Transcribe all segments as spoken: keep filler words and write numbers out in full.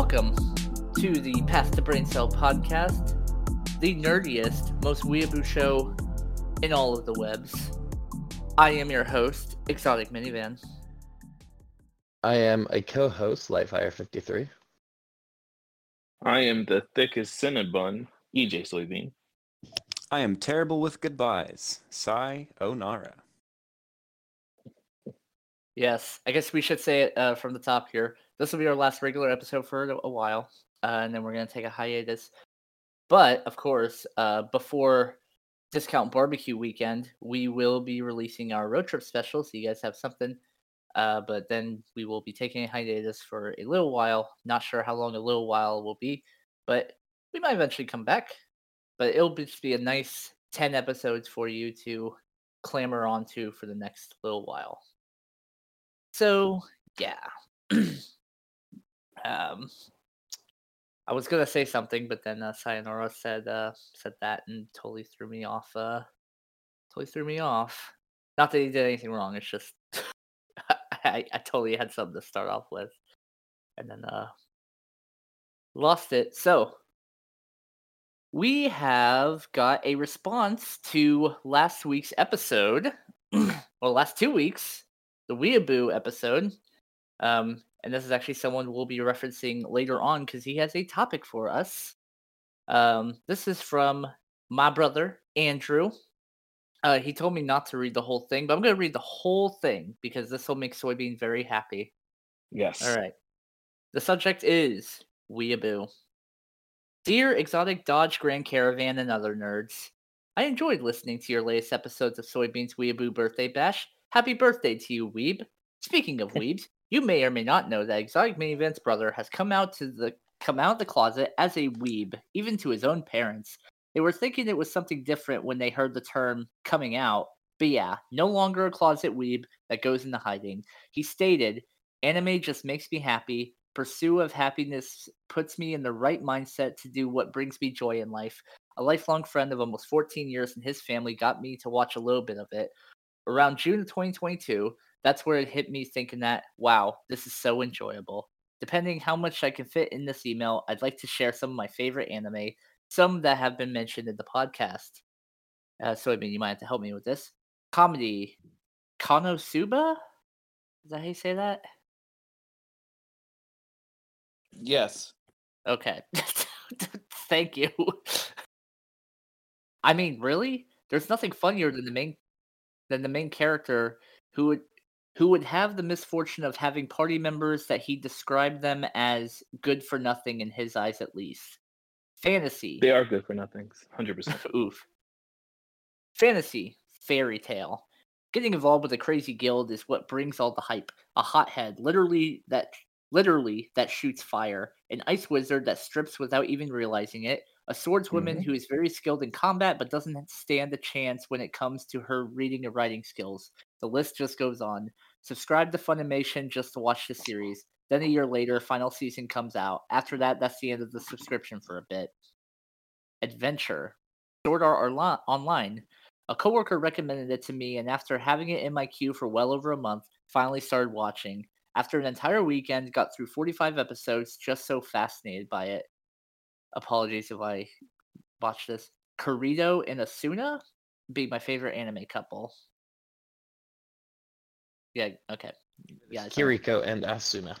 Welcome to the Path to Brain Cell podcast, the nerdiest, most weeaboo show in all of the webs. I am your host, Exotic Minivans. I am a co-host, Lightfire fifty-three. I am the thickest Cinnabon, E J Soybean. I am terrible with goodbyes, Sai Onara. Yes, I guess we should say it uh, from the top here. This will be our last regular episode for a while, uh, and then we're going to take a hiatus. But, of course, uh, before Discount Barbecue Weekend, we will be releasing our road trip special, so you guys have something. Uh, but then we will be taking a hiatus for a little while. Not sure how long a little while will be, but we might eventually come back. But it'll just be a nice ten episodes for you to clamor onto for the next little while. So, yeah. Um, I was gonna say something, but then uh, Sayonara said uh, said that and totally threw me off. Uh, totally threw me off. Not that he did anything wrong. It's just I, I totally had something to start off with, and then uh, lost it. So we have got a response to last week's episode, or last two weeks, the Weeaboo episode. Um, and this is actually someone we'll be referencing later on because he has a topic for us. Um, this is from my brother, Andrew. Uh, he told me not to read the whole thing, but I'm going to read the whole thing because this will make Soybean very happy. Yes. All right. The subject is Weeaboo. Dear Exotic Dodge Grand Caravan and other nerds, I enjoyed listening to your latest episodes of Soybean's Weeaboo Birthday Bash. Happy birthday to you, Weeb. Speaking of Weebs, you may or may not know that Exotic Minivan's brother has come out to the come out of the closet as a weeb, even to his own parents. They were thinking it was something different when they heard the term coming out, but yeah, no longer a closet weeb that goes into hiding. He stated, "Anime just makes me happy. Pursuit of happiness puts me in the right mindset to do what brings me joy in life. A lifelong friend of almost fourteen years and his family got me to watch a little bit of it. Around June of twenty twenty-two, that's where it hit me thinking that, wow, this is so enjoyable. Depending how much I can fit in this email, I'd like to share some of my favorite anime, some that have been mentioned in the podcast. Uh, so, I mean, you might have to help me with this. Comedy, Konosuba? Is that how you say that? Yes. Okay. Thank you. I mean, really? There's nothing funnier than the main, than the main character who would... who would have the misfortune of having party members that he described them as good for nothing in his eyes, at least. Fantasy. They are good for nothings, one hundred percent. Oof. Fantasy. Fairy tale. Getting involved with a crazy guild is what brings all the hype. A hothead, literally that, literally that shoots fire. An ice wizard that strips without even realizing it. A swordswoman mm-hmm. who is very skilled in combat but doesn't stand a chance when it comes to her reading and writing skills. The list just goes on. Subscribe to Funimation just to watch the series. Then a year later, final season comes out. After that, that's the end of the subscription for a bit. Adventure. Sword Art Online. A coworker recommended it to me, and after having it in my queue for well over a month, finally started watching. After an entire weekend, got through forty-five episodes, just so fascinated by it. Apologies if I botched this. Kirito and Asuna be my favorite anime couple. Yeah, okay. Yeah, Kiriko and Asuna.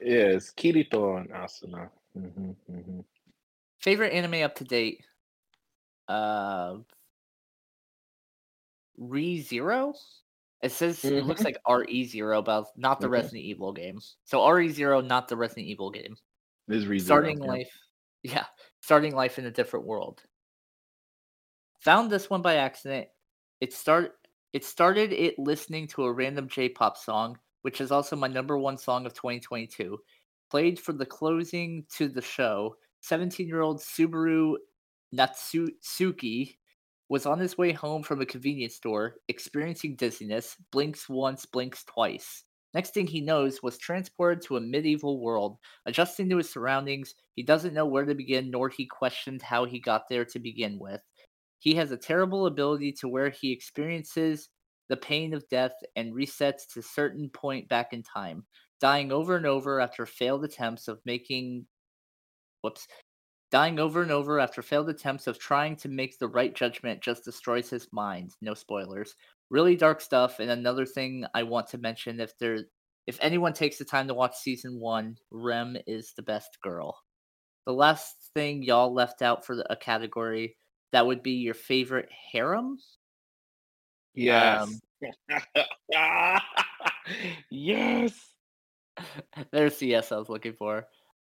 Yes, Kirito and Asuna. Mm-hmm, mm-hmm. Favorite anime up to date? Uh, Re Zero? It says mm-hmm. it looks like R E zero, but not the okay. Resident Evil game. So R E zero, not the Resident Evil game. Is Re Zero. Starting yeah. life. Yeah, starting life in a different world. Found this one by accident. It start. It started it listening to a random J-pop song, which is also my number one song of twenty twenty-two. Played for the closing to the show, seventeen-year-old Subaru Natsuki was on his way home from a convenience store, experiencing dizziness, blinks once, blinks twice. Next thing he knows was transported to a medieval world. Adjusting to his surroundings, he doesn't know where to begin, nor he questioned how he got there to begin with. He has a terrible ability to where he experiences the pain of death and resets to a certain point back in time. dying over and over after failed attempts of making whoops dying over and over after failed attempts of trying to make the right judgment just destroys his mind. No spoilers. Really dark stuff. And another thing I want to mention, if there if anyone takes the time to watch season one, Rem is the best girl. The last thing y'all left out for the, a category, that would be your favorite harem. Yes. Um, yes. There's the yes I was looking for.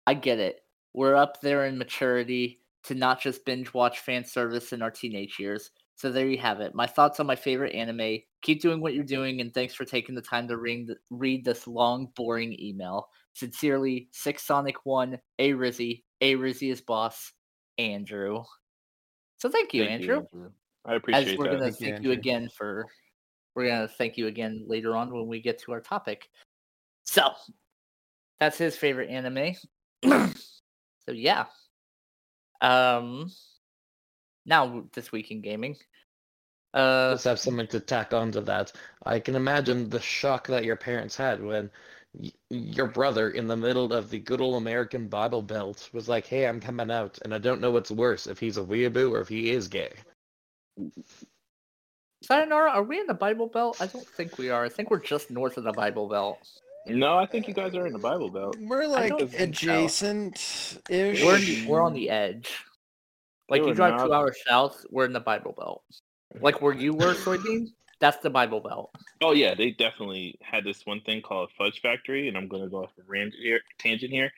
I get it. We're up there in maturity to not just binge watch fan service in our teenage years. So there you have it. My thoughts on my favorite anime. Keep doing what you're doing, and thanks for taking the time to read, read this long, boring email. Sincerely, six Sonic one, A Rizzy, A Rizzy is boss, Andrew. So thank you, thank Andrew. you Andrew. I appreciate As we're that. We're going to thank Andrew. you again for. We're going to thank you again later on when we get to our topic. So that's his favorite anime. So yeah. Um. Now, this week in gaming. Uh, Let's have something to tack onto that. I can imagine the shock that your parents had when y- your brother, in the middle of the good old American Bible Belt, was like, hey, I'm coming out, and I don't know what's worse, if he's a weeaboo or if he is gay. Sai Onara, are we in the Bible Belt? I don't think we are. I think we're just north of the Bible Belt. No, I think you guys are in the Bible Belt. We're like adjacent-ish. We're, we're on the edge. Like, you drive not... two hours south, we're in the Bible Belt. Like, where you were, Soybean, that's the Bible Belt. Oh, yeah, they definitely had this one thing called Fudge Factory, and I'm going to go off a ran- here, tangent here.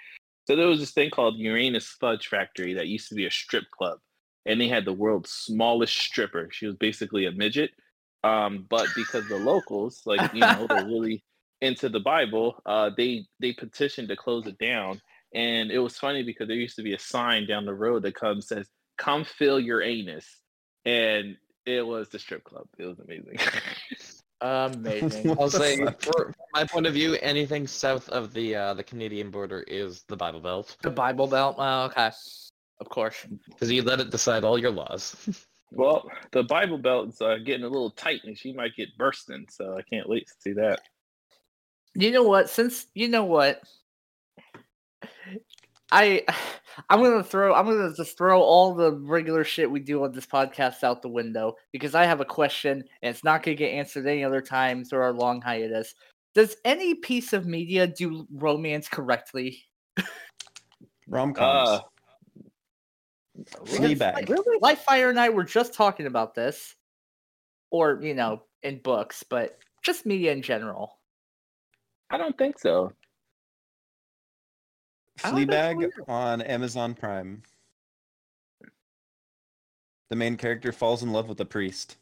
So there was this thing called Uranus Fudge Factory that used to be a strip club, and they had the world's smallest stripper. She was basically a midget, um, but because the locals, like, you know, they're really into the Bible, uh, they, they petitioned to close it down, and it was funny because there used to be a sign down the road that comes says, come fill your anus. And it was the strip club. It was amazing. Amazing. I'll say, from my point of view, anything south of the uh, the Canadian border is the Bible Belt. The Bible Belt? Oh, okay. Of course. Because you let it decide all your laws. Well, the Bible Belt's uh, getting a little tight, and she might get bursting, so I can't wait to see that. You know what? Since, you know what? I... I'm gonna throw. I'm gonna just throw all the regular shit we do on this podcast out the window because I have a question and it's not gonna get answered any other time through our long hiatus. Does any piece of media do romance correctly? Rom-coms. Really bad. Lightfire and I were just talking about this, or you know, in books, but just media in general. I don't think so. Fleabag on Amazon Prime. The main character falls in love with a priest.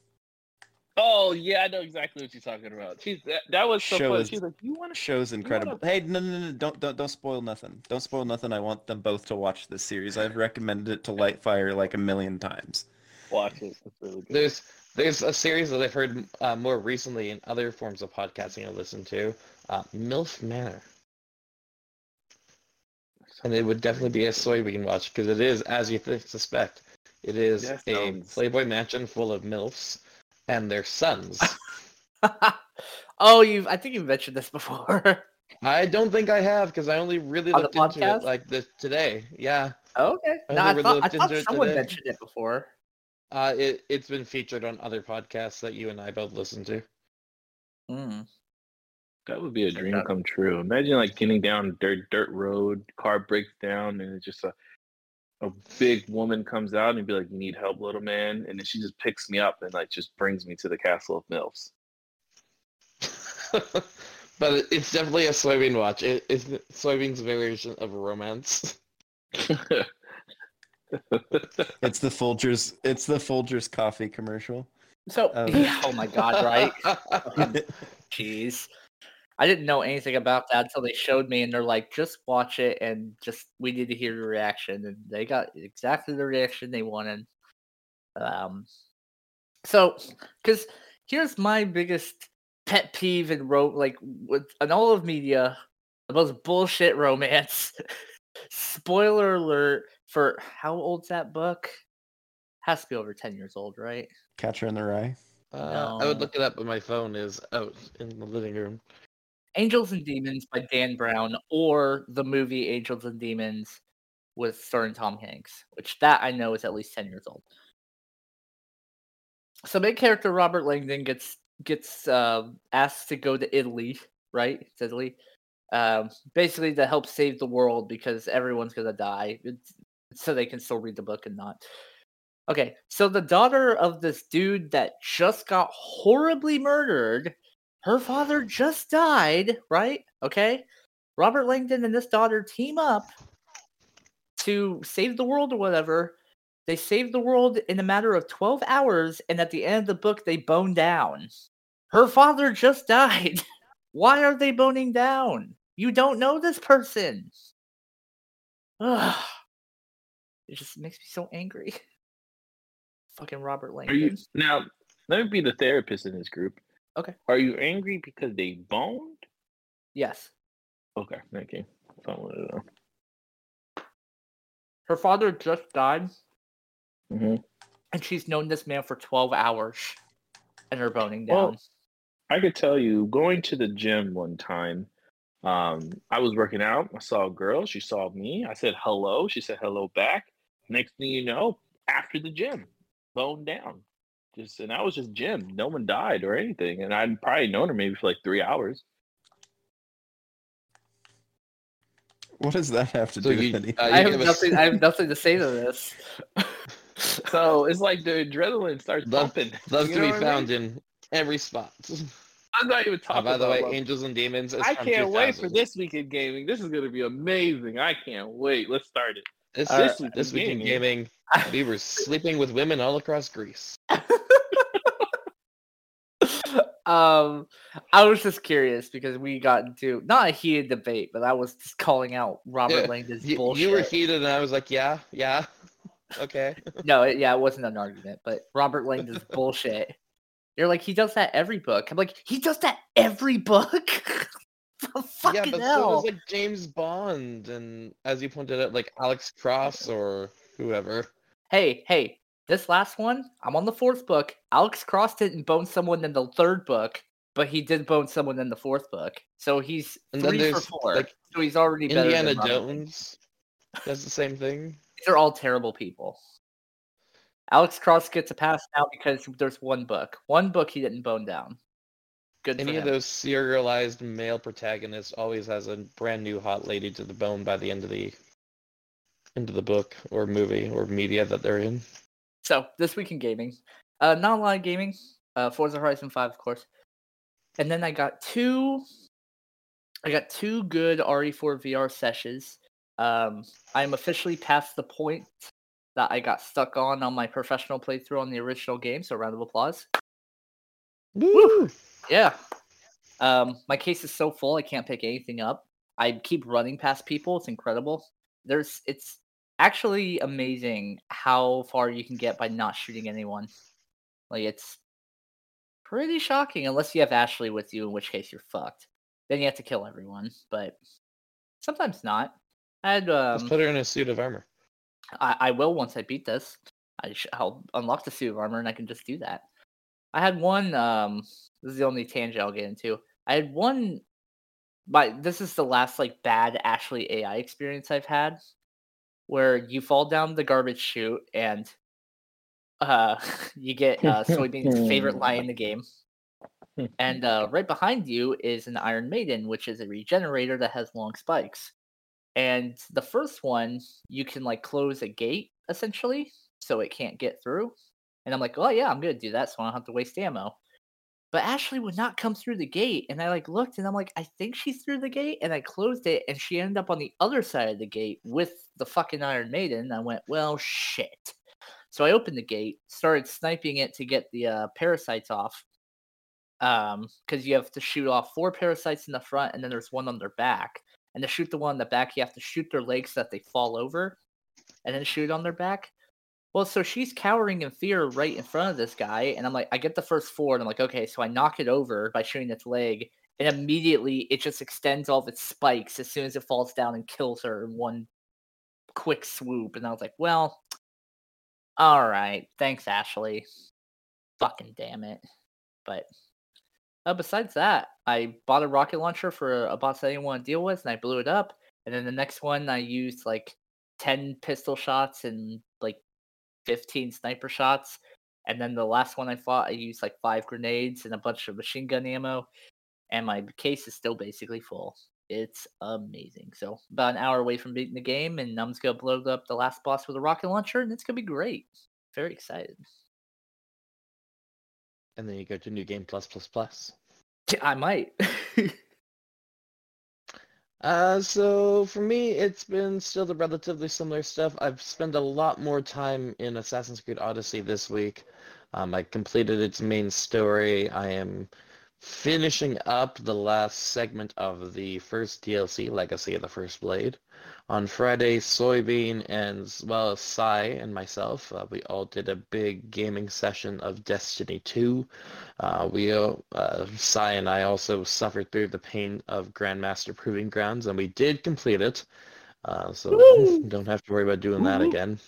Oh yeah, I know exactly what you're talking about. She's that, that was so funny. She's like, you want to? Show's incredible. Wanna... Hey, no, no, no, don't, don't, don't spoil nothing. Don't spoil nothing. I want them both to watch this series. I've recommended it to Lightfire like a million times. Watch it. It's really good. There's, there's a series that I've heard uh, more recently in other forms of podcasting I listen to, uh, MILF Manor. And it would definitely be a Soybean watch, because it is, as you th- suspect, it is yes, a no. Playboy mansion full of MILFs and their sons. Oh, you I think you mentioned this before. I don't think I have, because I only really On looked into it like this today. Yeah. Oh, okay. I, no, I really thought, I thought someone today. mentioned it before. Uh, it, it's been featured on other podcasts that you and I both listen to. Mm. That would be a dream come true. Imagine like getting down dirt dirt road, car breaks down, and it's just a a big woman comes out and be like, "Need help, little man," and then she just picks me up and like just brings me to the castle of MILFs. But it's definitely a Soybean watch. It, it's Soybean's variation of romance. It's the Folgers. It's the Folgers coffee commercial. So, um, yeah. Oh my God, right? Jeez. I didn't know anything about that until they showed me, and they're like, "Just watch it, and just we need to hear your reaction." And they got exactly the reaction they wanted. Um, so, because here's my biggest pet peeve in ro- like with in all of media, the most bullshit romance. Spoiler alert for how old's that book? Has to be over ten years old, right? Catcher in the Rye. Uh, no. I would look it up, but my phone is out in the living room. Angels and Demons by Dan Brown, or the movie Angels and Demons with starring Tom Hanks, which that I know is at least ten years old. So main character Robert Langdon gets gets uh, asked to go to Italy, right? It's Italy. Um, basically to help save the world because everyone's going to die. It's, so they can still read the book and not. Okay, so the daughter of this dude that just got horribly murdered, her father just died, right? Okay? Robert Langdon and this daughter team up to save the world or whatever. They save the world in a matter of twelve hours, and at the end of the book, they bone down. Her father just died. Why are they boning down? You don't know this person. Ugh. It just makes me so angry. Fucking Robert Langdon. Are you, now, let me be the therapist in this group. Okay. Are you angry because they boned? Yes. Okay. Okay. Her father just died. Mm-hmm. And she's known this man for twelve hours. And they're boning down. Well, I could tell you, going to the gym one time, um, I was working out. I saw a girl. She saw me. I said hello. She said hello back. Next thing you know, after the gym, bone down. Just and I was just gym. No one died or anything. And I'd probably known her maybe for like three hours. What does that have to so do? You, with any- uh, I have nothing. I have nothing to say to this. So it's like the adrenaline starts love, pumping. Love you to be found I mean? in every spot. I'm not even talking. Oh, by the way, love. Angels and Demons. Is I can't wait for this week in gaming. This is going to be amazing. I can't wait. Let's start it. This, uh, this, this week in gaming, we were sleeping with women all across Greece. um, I was just curious because we got into not a heated debate, but I was just calling out Robert yeah, Langdon's you, bullshit. You were heated, and I was like, "Yeah, yeah, okay." No, it, yeah, it wasn't an argument, but Robert Langdon's bullshit. You're like, he does that every book. I'm like, he does that every book. Fucking yeah, but hell. So was like James Bond, and as you pointed out, like Alex Cross or whoever. Hey, hey, this last one, I'm on the fourth book. Alex Cross didn't bone someone in the third book, but he did bone someone in the fourth book. So he's and three for four. Like, so he's already better Indiana than Jones does the same thing. These are all terrible people. Alex Cross gets a pass now because there's one book. One book he didn't bone down. Good Any of those serialized male protagonists always has a brand new hot lady to the bone by the end of the end of the book or movie or media that they're in. So this week in gaming, uh, not a lot of gaming. Uh, Forza Horizon five, of course, and then I got two. I got two good R E four V R sessions. Um, I am officially past the point that I got stuck on on my professional playthrough on the original game. So round of applause. Woo! Yeah. Um, my case is so full I can't pick anything up. I keep running past people. It's incredible. There's it's actually amazing how far you can get by not shooting anyone. Like it's pretty shocking unless you have Ashley with you, in which case you're fucked. Then you have to kill everyone, but sometimes not. I'd um, Let's put her in a suit of armor. I, I will once I beat this. I sh- I'll unlock the suit of armor and I can just do that. I had one, um, this is the only tangent I'll get into. I had one, my, this is the last, like, bad Ashley A I experience I've had, where you fall down the garbage chute, and uh, you get uh, Soybean's favorite lie in the game. And uh, right behind you is an Iron Maiden, which is a regenerator that has long spikes. And the first one, you can, like, close a gate, essentially, so it can't get through. And I'm like, oh, yeah, I'm going to do that so I don't have to waste ammo. But Ashley would not come through the gate. And I, like, looked, and I'm like, I think she's through the gate. And I closed it, and she ended up on the other side of the gate with the fucking Iron Maiden. I went, well, shit. So I opened the gate, started sniping it to get the uh, parasites off. Um, because you have to shoot off four parasites in the front, and then there's one on their back. And to shoot the one on the back, you have to shoot their legs so that they fall over. And then shoot on their back. Well, so she's cowering in fear right in front of this guy, and I'm like, I get the first four, and I'm like, okay, so I knock it over by shooting its leg, and immediately it just extends all of its spikes as soon as it falls down and kills her in one quick swoop. And I was like, well, all right, thanks, Ashley. Fucking damn it. But Uh, besides that, I bought a rocket launcher for a boss I didn't want to deal with, and I blew it up. And then the next one, I used like ten pistol shots and like fifteen sniper shots. And then the last one I fought, I used like five grenades and a bunch of machine gun ammo. And my case is still basically full. It's amazing. So about an hour away from beating the game, and I'm just going to blow up the last boss with a rocket launcher, and it's going to be great. Very excited. And then you go to New Game Plus Plus Plus. I might. uh, so for me, it's been still the relatively similar stuff. I've spent a lot more time in Assassin's Creed Odyssey this week. Um, I completed its main story. I am finishing up the last segment of the first D L C, Legacy of the First Blade. On Friday, Soybean and as well as Sai and myself, uh, we all did a big gaming session of Destiny two. Uh, we, uh, Sai and I also suffered through the pain of Grandmaster Proving Grounds, and we did complete it. Uh, so Woo! Don't have to worry about doing Woo! That again.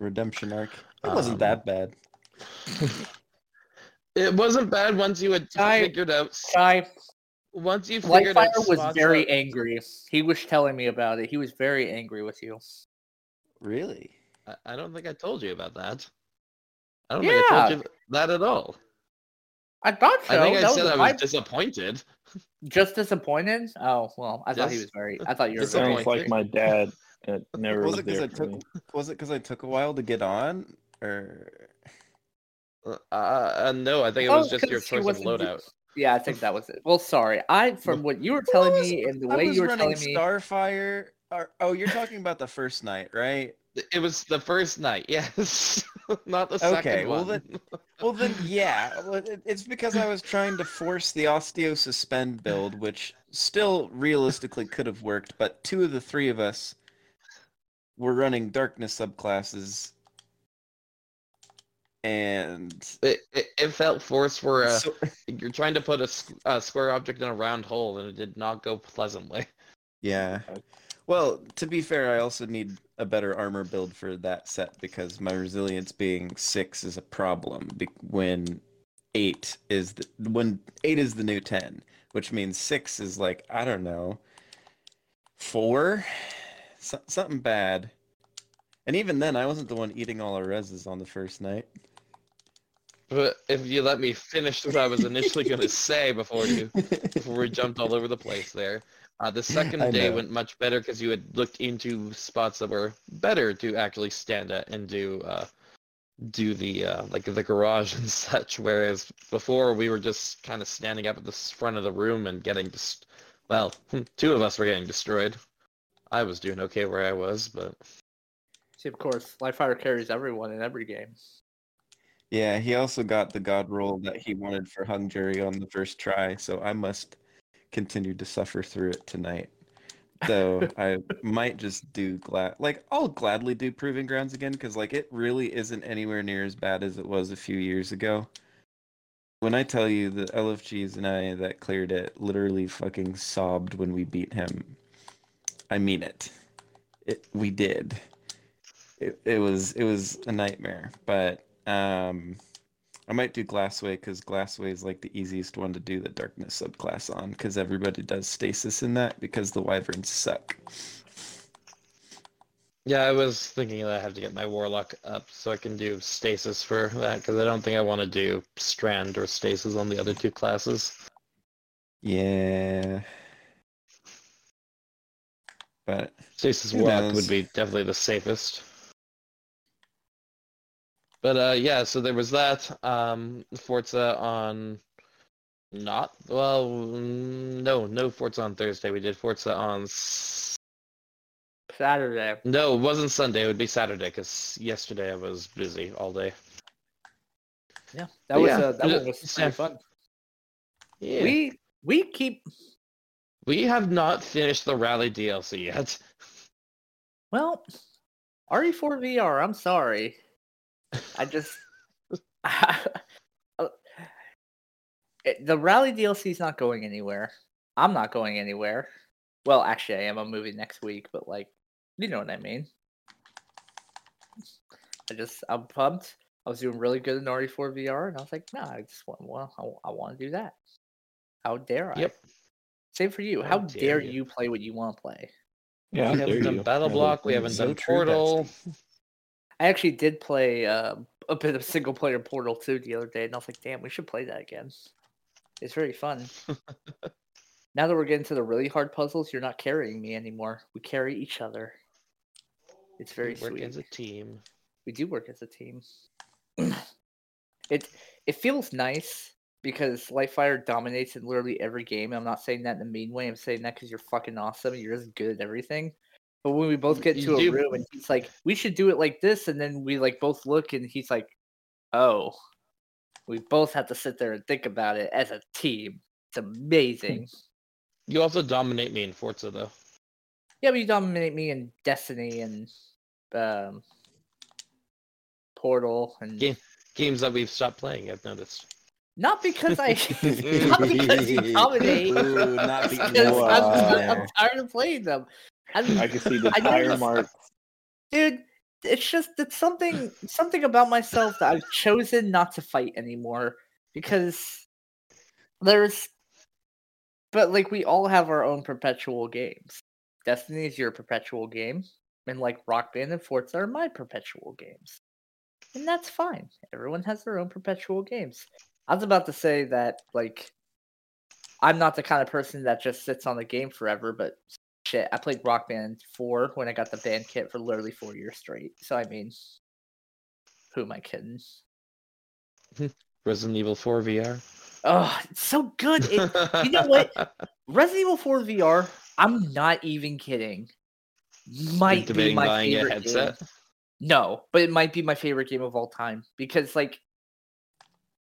Redemption arc. It um, wasn't that bad. It wasn't bad once you had I, figured out. I, once you figured Lightfire out, was very out. angry. He was telling me about it. He was very angry with you. Really? I, I don't think I told you about that. I don't yeah. think I told you that at all. I thought so. I think I that said was, I was I, disappointed. Just disappointed? Oh well, I yes. thought he was very. I thought you were very. Sounds like my dad. It never was, was it because I took? Me. Was it because I took a while to get on, or? Uh, uh, no, I think it was oh, just your choice of loadout. Yeah, I think that was it. Well, sorry. I From what you were telling was, me and the I way you were telling me... Starfire... Or, oh, you're talking about the first night, right? It was the first night, yes. Not the second okay, well one. Then, well, then, yeah. It's because I was trying to force the Osteo-Suspend build, which still realistically could have worked, but two of the three of us were running Darkness subclasses. And it, it, it felt forced for a, so, you're trying to put a, a square object in a round hole, and it did not go pleasantly. Yeah. Well, to be fair, I also need a better armor build for that set, because my resilience being six is a problem when eight is the, when eight is the new ten, which means six is like, I don't know, four? So, something bad. And even then, I wasn't the one eating all our reses on the first night. But if you let me finish what I was initially going to say before you, before we jumped all over the place there, uh, the second I day know. went much better because you had looked into spots that were better to actually stand at and do, uh, do the uh, like the garage and such. Whereas before we were just kind of standing up at the front of the room and getting just dist- well, two of us were getting destroyed. I was doing okay where I was, but see, of course, Lightfire carries everyone in every game. Yeah, he also got the god roll that he wanted for Hung Jury on the first try, so I must continue to suffer through it tonight. So I might just do glad, like I'll gladly do Proving Grounds again, because like it really isn't anywhere near as bad as it was a few years ago. When I tell you the L F Gs and I that cleared it literally fucking sobbed when we beat him. I mean it. It we did. It it was it was a nightmare, but um, I might do Glassway because Glassway is like the easiest one to do the Darkness subclass on because everybody does Stasis in that because the Wyverns suck. Yeah, I was thinking that I have to get my Warlock up so I can do Stasis for that because I don't think I want to do Strand or Stasis on the other two classes. Yeah. But Stasis Warlock would be definitely the safest. But, uh, yeah, so there was that. Um, Forza on... Not... Well, no, no Forza on Thursday. We did Forza on... Saturday. No, it wasn't Sunday. It would be Saturday, because yesterday I was busy all day. Yeah, that was, yeah. Uh, that was so fun. Yeah. We, we keep... We have not finished the Rally D L C yet. Well, R E four V R, I'm sorry. I just... The Rally D L C is not going anywhere. I'm not going anywhere. Well, actually, I am. I'm moving next week, but, like, you know what I mean. I just... I'm pumped. I was doing really good in R E four V R, and I was like, no, nah, I just want... Well, I, I want to do that. How dare I? Yep. Same for you. How, How dare, dare you. you play what you want to play? Yeah, we haven't done Battle Block. We haven't done Portal. I actually did play uh, a bit of single player Portal two the other day, and I was like, "Damn, we should play that again." It's very fun. Now that we're getting to the really hard puzzles, you're not carrying me anymore. We carry each other. It's very sweet. We work as a team. We do work as a team. It it feels nice because Lightfire dominates in literally every game. I'm not saying that in a mean way. I'm saying that because you're fucking awesome. And you're just good at everything. But when we both get to a room and he's like, "We should do it like this," and then we like both look and he's like, "Oh, we both have to sit there and think about it as a team." It's amazing. You also dominate me in Forza, though. Yeah, but you dominate me in Destiny and um, Portal and Game, games that we've stopped playing. I've noticed. Not because I, not because you dominate. Ooh, not because wow. I'm, I'm tired of playing them. I'm, I can see the tire marks, dude. It's just it's something something about myself that I've chosen not to fight anymore because there's. But like we all have our own perpetual games. Destiny is your perpetual game, and like Rock Band and Forza are my perpetual games, and that's fine. Everyone has their own perpetual games. I was about to say that like I'm not the kind of person that just sits on the game forever, but shit, I played Rock Band four when I got the band kit for literally four years straight. So I mean, who am I kidding? Resident Evil four V R. Oh, it's so good. It, you know what? Resident Evil four V R, I'm not even kidding, might be my favorite headset. Game. No, but it might be my favorite game of all time. Because, like,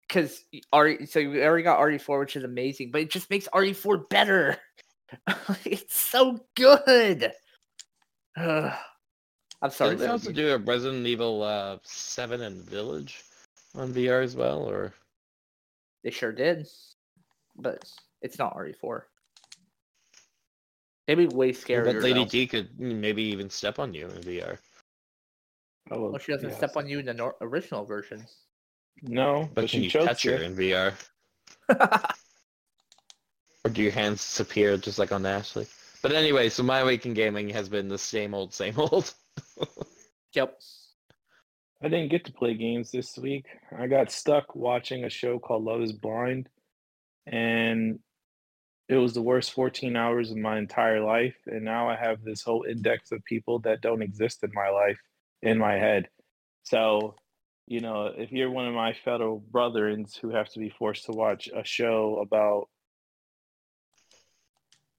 because R E, so we already got R E four, which is amazing, but it just makes R E four better. It's so good. Ugh. I'm sorry. Did they also do a Resident Evil uh, seven and Village on V R as well, or...? They sure did, but it's not R E four. It'd be way scarier. But Lady D could maybe even step on you in V R. Oh, well, she doesn't yeah. step on you in the nor- original version. No, but, but she can you touch her in V R? Or do your hands disappear just like on Ashley? But anyway, so my week in gaming has been the same old, same old. Yep. I didn't get to play games this week. I got stuck watching a show called Love is Blind, and it was the worst fourteen hours of my entire life. And now I have this whole index of people that don't exist in my life in my head. So, you know, if you're one of my fellow brethrens who have to be forced to watch a show about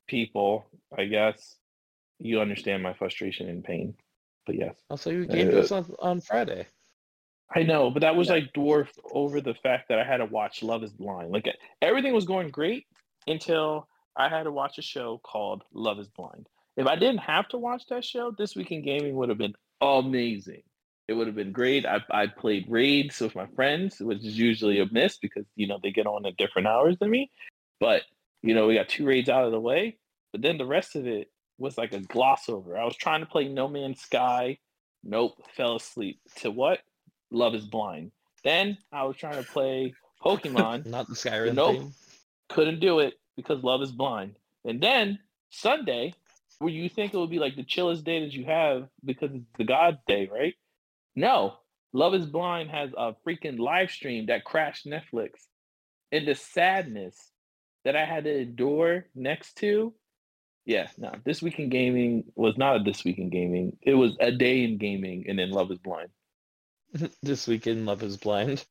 people, I guess you understand my frustration and pain. But yes. Also, you gave uh, us on, on Friday. I know, but that was yeah. like dwarfed over the fact that I had to watch Love is Blind. Like everything was going great until I had to watch a show called Love is Blind. If I didn't have to watch that show, this week in gaming would have been amazing. It would have been great. I I played raids with my friends, which is usually a miss because, you know, they get on at different hours than me. But, you know, we got two raids out of the way. But then the rest of it was like a gloss over. I was trying to play No Man's Sky. Nope. Fell asleep. To what? Love is Blind. Then I was trying to play Pokemon. Not the Skyrim nope. thing. Couldn't do it because Love is Blind. And then Sunday, where you think it would be like the chillest day that you have because it's the God day, right? No. Love is Blind has a freaking live stream that crashed Netflix. And the sadness that I had to endure next to Yeah, no. This Week in Gaming was not a This Week in Gaming. It was a day in gaming and then Love is Blind. This Week in Love is Blind.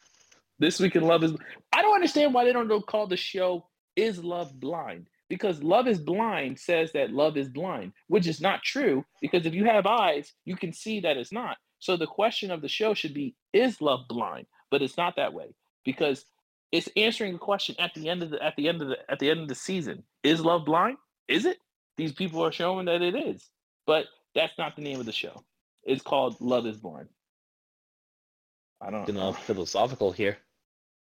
This Week in Love is I don't understand why they don't call the show Is Love Blind? Because Love is Blind says that love is blind, which is not true because if you have eyes, you can see that it's not. So the question of the show should be, is love blind? But it's not that way because it's answering the question at the end of the at the end of the at the end of the season. Is love blind? Is it? These people are showing that it is. But that's not the name of the show. It's called Love is Blind. I don't know. Philosophical here.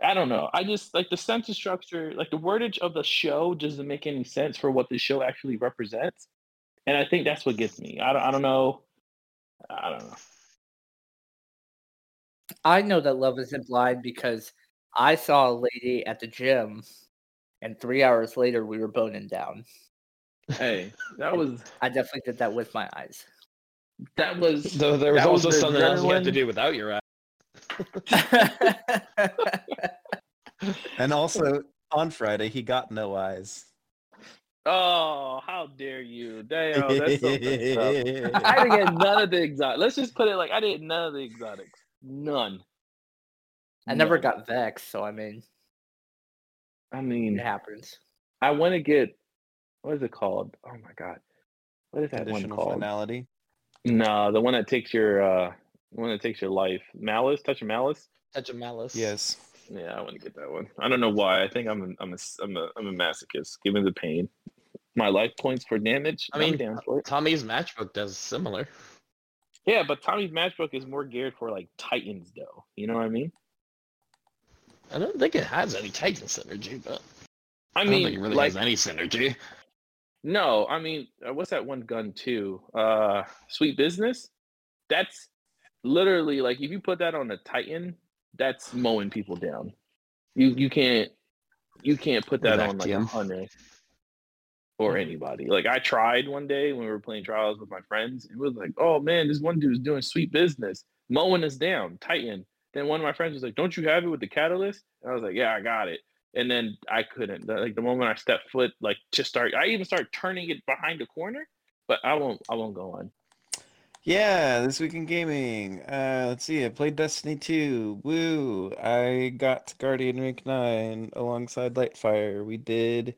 I don't know. I just, like, the sentence structure, like, the wordage of the show doesn't make any sense for what the show actually represents. And I think that's what gets me. I don't, I don't know. I don't know. I know that Love isn't Blind because I saw a lady at the gym and three hours later we were boning down. Hey, that was... I definitely did that with my eyes. That was... Though there was also was something else you had to do without your eyes. And also, on Friday, he got no eyes. Oh, how dare you. Damn, that's something tough. I didn't get none of the exotics. Let's just put it like, I didn't get none of the exotics. None. I none. never got vexed, so I mean... I mean... It happens. I want to get... What is it called? Oh my god, what is that one called? Finality? No, the one that takes your, uh, one that takes your life. Malice, touch of malice, touch of malice. Yes. Yeah, I want to get that one. I don't know why. I think I'm, a, I'm, a, I'm a, I'm a masochist. Given the pain, my life points for damage. I mean, down for it. Tommy's matchbook does similar. Yeah, but Tommy's matchbook is more geared for like Titans, though. You know what I mean? I don't think it has any Titan synergy, but I mean, I don't think it really like, has any synergy. No, I mean, what's that one gun too? Uh, Sweet Business? That's literally, like, if you put that on a Titan, that's mowing people down. You you can't you can't put that on, like, a hunter or anybody. Like, I tried one day when we were playing Trials with my friends. It was like, oh, man, this one dude's doing Sweet Business, mowing us down, Titan. Then one of my friends was like, don't you have it with the catalyst? And I was like, yeah, I got it. And then I couldn't. Like the moment I stepped foot, like just start. I even start turning it behind the corner, but I won't. I won't go on. Yeah, this week in gaming. Uh, let's see. I played Destiny two. Woo! I got Guardian Rank Nine alongside Lightfire. We did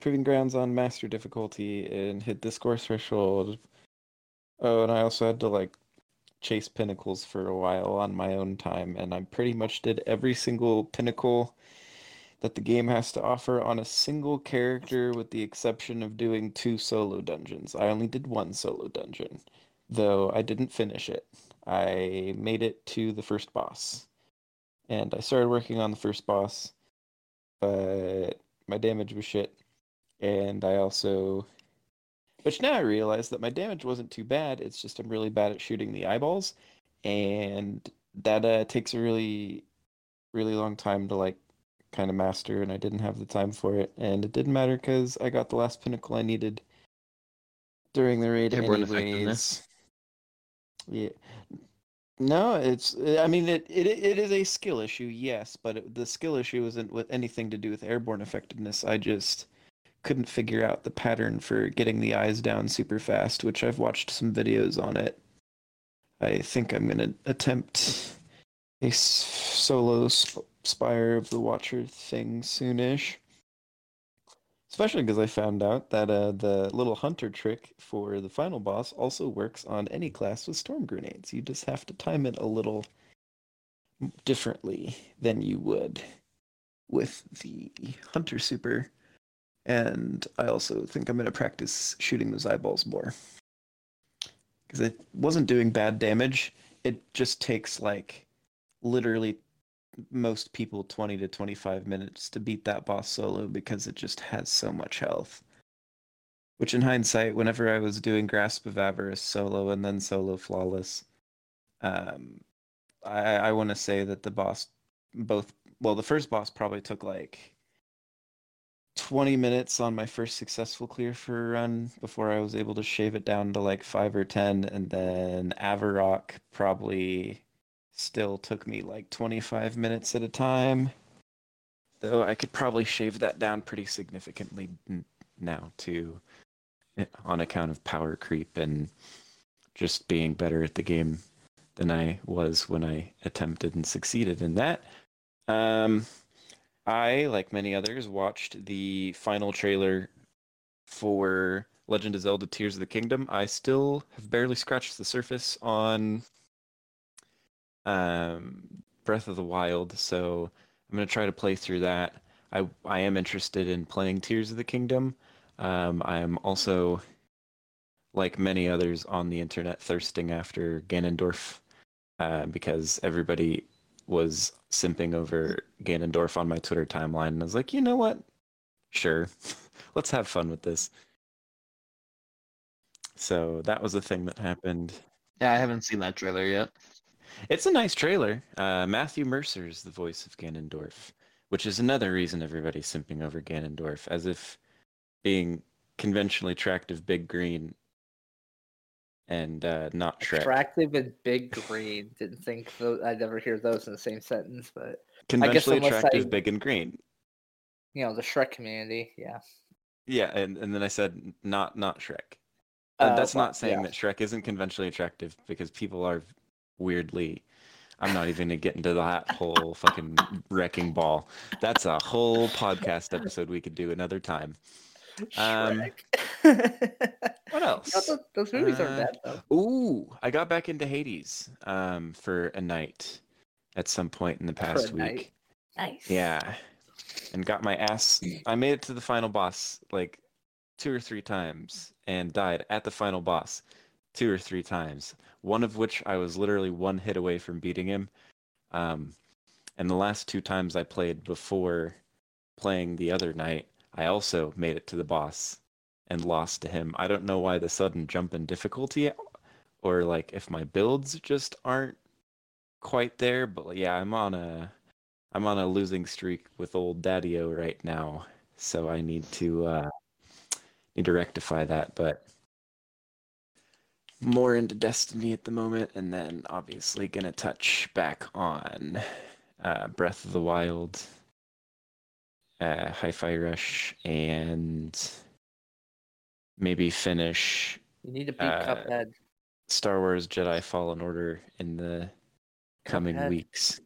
Proving Grounds on Master difficulty and hit the score threshold. Oh, and I also had to like chase pinnacles for a while on my own time, and I pretty much did every single pinnacle that the game has to offer on a single character, with the exception of doing two solo dungeons. I only did one solo dungeon, though I didn't finish it. I made it to the first boss, and I started working on the first boss, but my damage was shit, and I also... Which now I realize that my damage wasn't too bad, it's just I'm really bad at shooting the eyeballs, and that uh, takes a really, really long time to, like, kind of master, and I didn't have the time for it, and it didn't matter because I got the last pinnacle I needed during the raid anyways. Yeah. No, it's I mean it, it it is a skill issue, yes, but it, the skill issue isn't with anything to do with airborne effectiveness. I just couldn't figure out the pattern for getting the eyes down super fast, which I've watched some videos on it. I think I'm gonna attempt a solo sp- Spire of the Watcher thing soonish, especially because I found out that uh, the little hunter trick for the final boss also works on any class with storm grenades. You just have to time it a little differently than you would with the hunter super, and I also think I'm going to practice shooting those eyeballs more, because it wasn't doing bad damage. It just takes like literally most people twenty to twenty-five minutes to beat that boss solo, because it just has so much health. Which in hindsight, whenever I was doing Grasp of Avarice solo and then solo Flawless, um, I, I want to say that the boss, both, well, the first boss probably took like twenty minutes on my first successful clear for a run before I was able to shave it down to like five or ten, and then Avarok probably still took me like twenty-five minutes at a time, though I could probably shave that down pretty significantly now too, on account of power creep and just being better at the game than I was when I attempted and succeeded in that. Um, I, like many others, watched the final trailer for Legend of Zelda Tears of the Kingdom. I still have barely scratched the surface on Um, Breath of the Wild, so I'm going to try to play through that. I I am interested in playing Tears of the Kingdom. Um, I am also, like many others on the internet, thirsting after Ganondorf, uh, because everybody was simping over Ganondorf on my Twitter timeline, and I was like, you know what? Sure. Let's have fun with this. So that was the thing that happened. Yeah, I haven't seen that trailer yet. It's a nice trailer. Uh, Matthew Mercer's the voice of Ganondorf, which is another reason everybody's simping over Ganondorf, as if being conventionally attractive big green and uh, not Shrek. Attractive and big green. Didn't think those, I'd ever hear those in the same sentence, but conventionally I guess attractive, I, big and green. You know, the Shrek community, yeah. Yeah, and, and then I said not not Shrek. Uh, that's well, not saying yeah. that Shrek isn't conventionally attractive, because people are weirdly... I'm not even going to get into that whole fucking wrecking ball. That's a whole podcast episode we could do another time. Um, what else? You know, those, those movies uh, aren't bad, though. Ooh, I got back into Hades um, for a night at some point in the past week. Night. Nice. Yeah. And got my ass... I made it to the final boss, like, two or three times, and died at the final boss two or three times, one of which I was literally one hit away from beating him. Um, and the last two times I played before playing the other night, I also made it to the boss and lost to him. I don't know why the sudden jump in difficulty, or like if my builds just aren't quite there. But yeah, I'm on a I'm on a losing streak with old Daddy-O right now, so I need to uh, need to rectify that. But more into Destiny at the moment, and then obviously gonna touch back on uh, Breath of the Wild, uh, Hi-Fi Rush, and maybe finish. You need to beat uh, Cuphead. Star Wars Jedi Fallen Order in the coming Cuphead. weeks.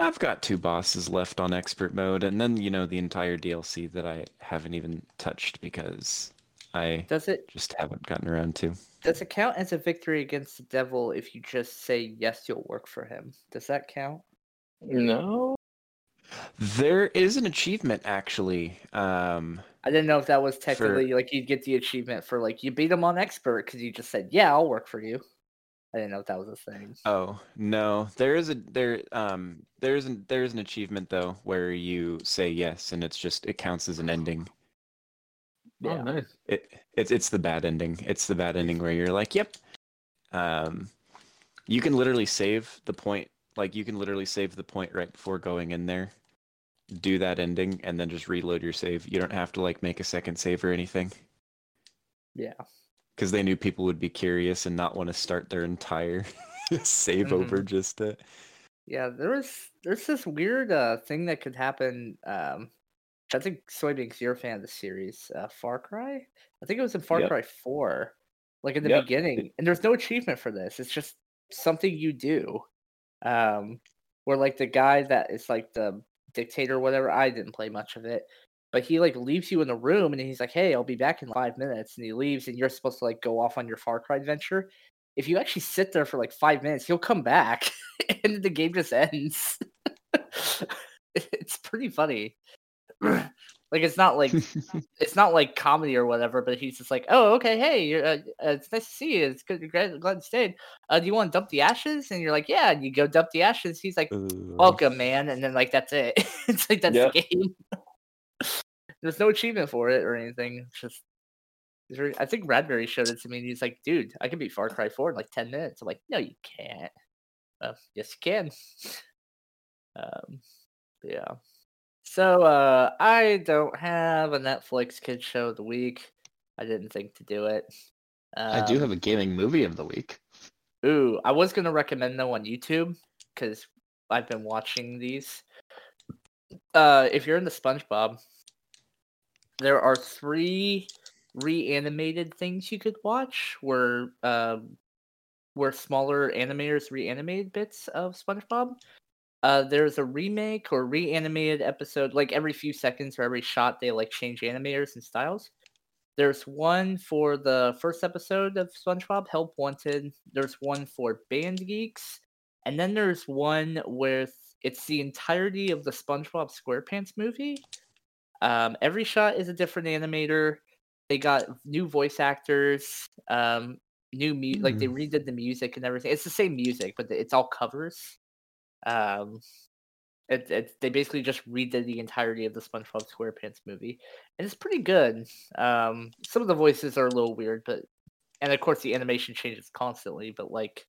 I've got two bosses left on Expert Mode, and then you know the entire D L C that I haven't even touched because I does it, just haven't gotten around to. Does it count as a victory against the devil if you just say, yes, you'll work for him? Does that count? No. There is an achievement, actually. Um, I didn't know if that was technically, for... like, you'd get the achievement for, like, you beat him on expert because you just said, yeah, I'll work for you. I didn't know if that was a thing. Oh, no. There is a there um there is an, there is an achievement, though, where you say yes, and it's just, it counts as an ending. Yeah, oh, nice. It it's it's the bad ending. It's the bad ending where you're like, yep. Um, you can literally save the point. Like you can literally save the point right before going in there. Do that ending and then just reload your save. You don't have to like make a second save or anything. Yeah. Because they knew people would be curious and not want to start their entire save mm-hmm. over just to. Yeah, there is there's this weird uh, thing that could happen. Um... I think Soybean, because you're a fan of the series, uh, Far Cry? I think it was in Far yep. Cry four, like in the yep. beginning. And there's no achievement for this. It's just something you do. Um, where, like, the guy that is, like, the dictator or whatever, I didn't play much of it. But he, like, leaves you in the room, and he's like, hey, I'll be back in five minutes. And he leaves, and you're supposed to, like, go off on your Far Cry adventure. If you actually sit there for, like, five minutes, he'll come back, and the game just ends. It's pretty funny. Like it's not like it's not like comedy or whatever, but he's just like, oh, okay, hey, you're, uh, it's nice to see you. It's good, glad, glad you stayed. Uh, do you want to dump the ashes? And you're like, yeah. And you go dump the ashes. He's like, welcome, man. And then like that's it. It's like that's yep. the game. There's no achievement for it or anything. It's just it's really, I think Radberry showed it to me, and he's like, dude, I can beat Far Cry four in like ten minutes. I'm like, no, you can't. Uh, yes, you can. Um, yeah. So, uh, I don't have a Netflix kid show of the week. I didn't think to do it. Um, I do have a gaming movie of the week. Ooh, I was going to recommend them on YouTube, because I've been watching these. Uh, if you're into SpongeBob, there are three reanimated things you could watch where, uh, where smaller animators reanimated bits of SpongeBob. Uh, there's a remake or reanimated episode, like every few seconds or every shot, they like change animators and styles. There's one for the first episode of SpongeBob, Help Wanted. There's one for Band Geeks. And then there's one where it's the entirety of the SpongeBob SquarePants movie. Um, every shot is a different animator. They got new voice actors, um, new mu- mm. like they redid the music and everything. It's the same music, but it's all covers. Um, it, it, they basically just redid the entirety of the SpongeBob SquarePants movie, and it's pretty good. Um, some of the voices are a little weird, but and of course the animation changes constantly. But like,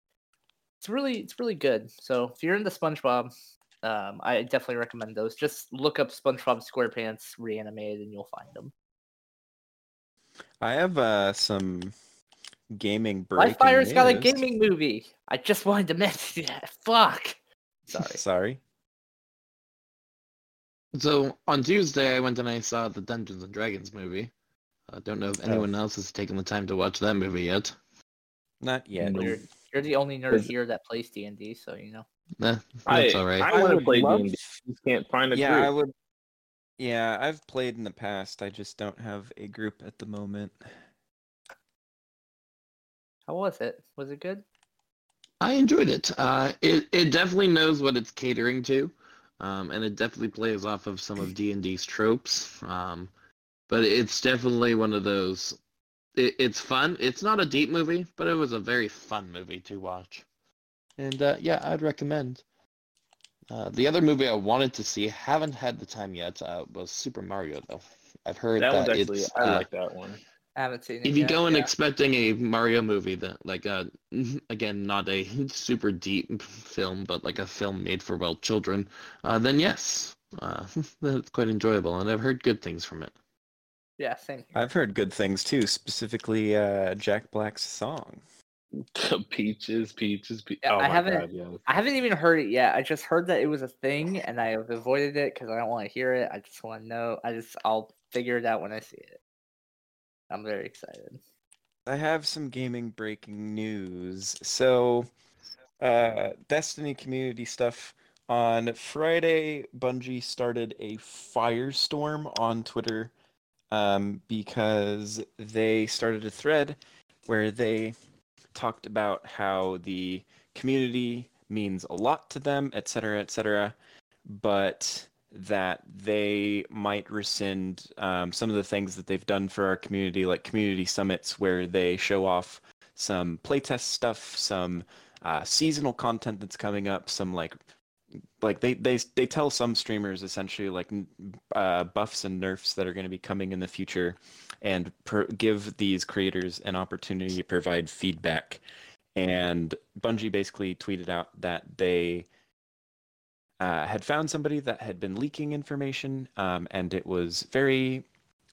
it's really it's really good. So if you're into SpongeBob, Um, I definitely recommend those. Just look up SpongeBob SquarePants Reanimated and you'll find them. I have uh, some gaming breaking Lightfire's news. Got a gaming movie. I just wanted to mention that. Fuck. Sorry. Sorry. So on Tuesday, I went and I saw the Dungeons and Dragons movie. I don't know if anyone oh. else has taken the time to watch that movie yet. Not yet. No. You're, you're the only nerd here that plays D and D, so you know. Nah, that's I, all right. I, I want to play D and D. You can't find a yeah, group. Yeah, I would. Yeah, I've played in the past. I just don't have a group at the moment. How was it? Was it good? I enjoyed it. Uh, it it definitely knows what it's catering to, um, and it definitely plays off of some of D and D's tropes. Um, but it's definitely one of those. It, it's fun. It's not a deep movie, but it was a very fun movie to watch. And uh, yeah, I'd recommend. Uh, the other movie I wanted to see, haven't had the time yet, uh, was Super Mario, though. I've heard that, that actually, it's... I like uh, that one. I haven't seen it If you yet, go in yeah. expecting a Mario movie, that like, uh, again, not a super deep film, but like a film made for, well, children, uh, then yes, uh, that's quite enjoyable, and I've heard good things from it. Yeah, same here. I've heard good things, too, specifically uh, Jack Black's song. Peaches, peaches, peaches. Oh I haven't, God, yeah. I haven't even heard it yet. I just heard that it was a thing, and I have avoided it because I don't want to hear it. I just want to know. I just, I'll figure it out when I see it. I'm very excited. I have some gaming breaking news. So, uh, Destiny community stuff. On Friday, Bungie started a firestorm on Twitter, um, because they started a thread where they talked about how the community means a lot to them, et cetera, et cetera, but that they might rescind um, some of the things that they've done for our community, like community summits where they show off some playtest stuff, some uh, seasonal content that's coming up, some like, like they they they tell some streamers essentially like uh, buffs and nerfs that are going to be coming in the future, and per- give these creators an opportunity to provide feedback. And Bungie basically tweeted out that they uh, had found somebody that had been leaking information, um, and it was very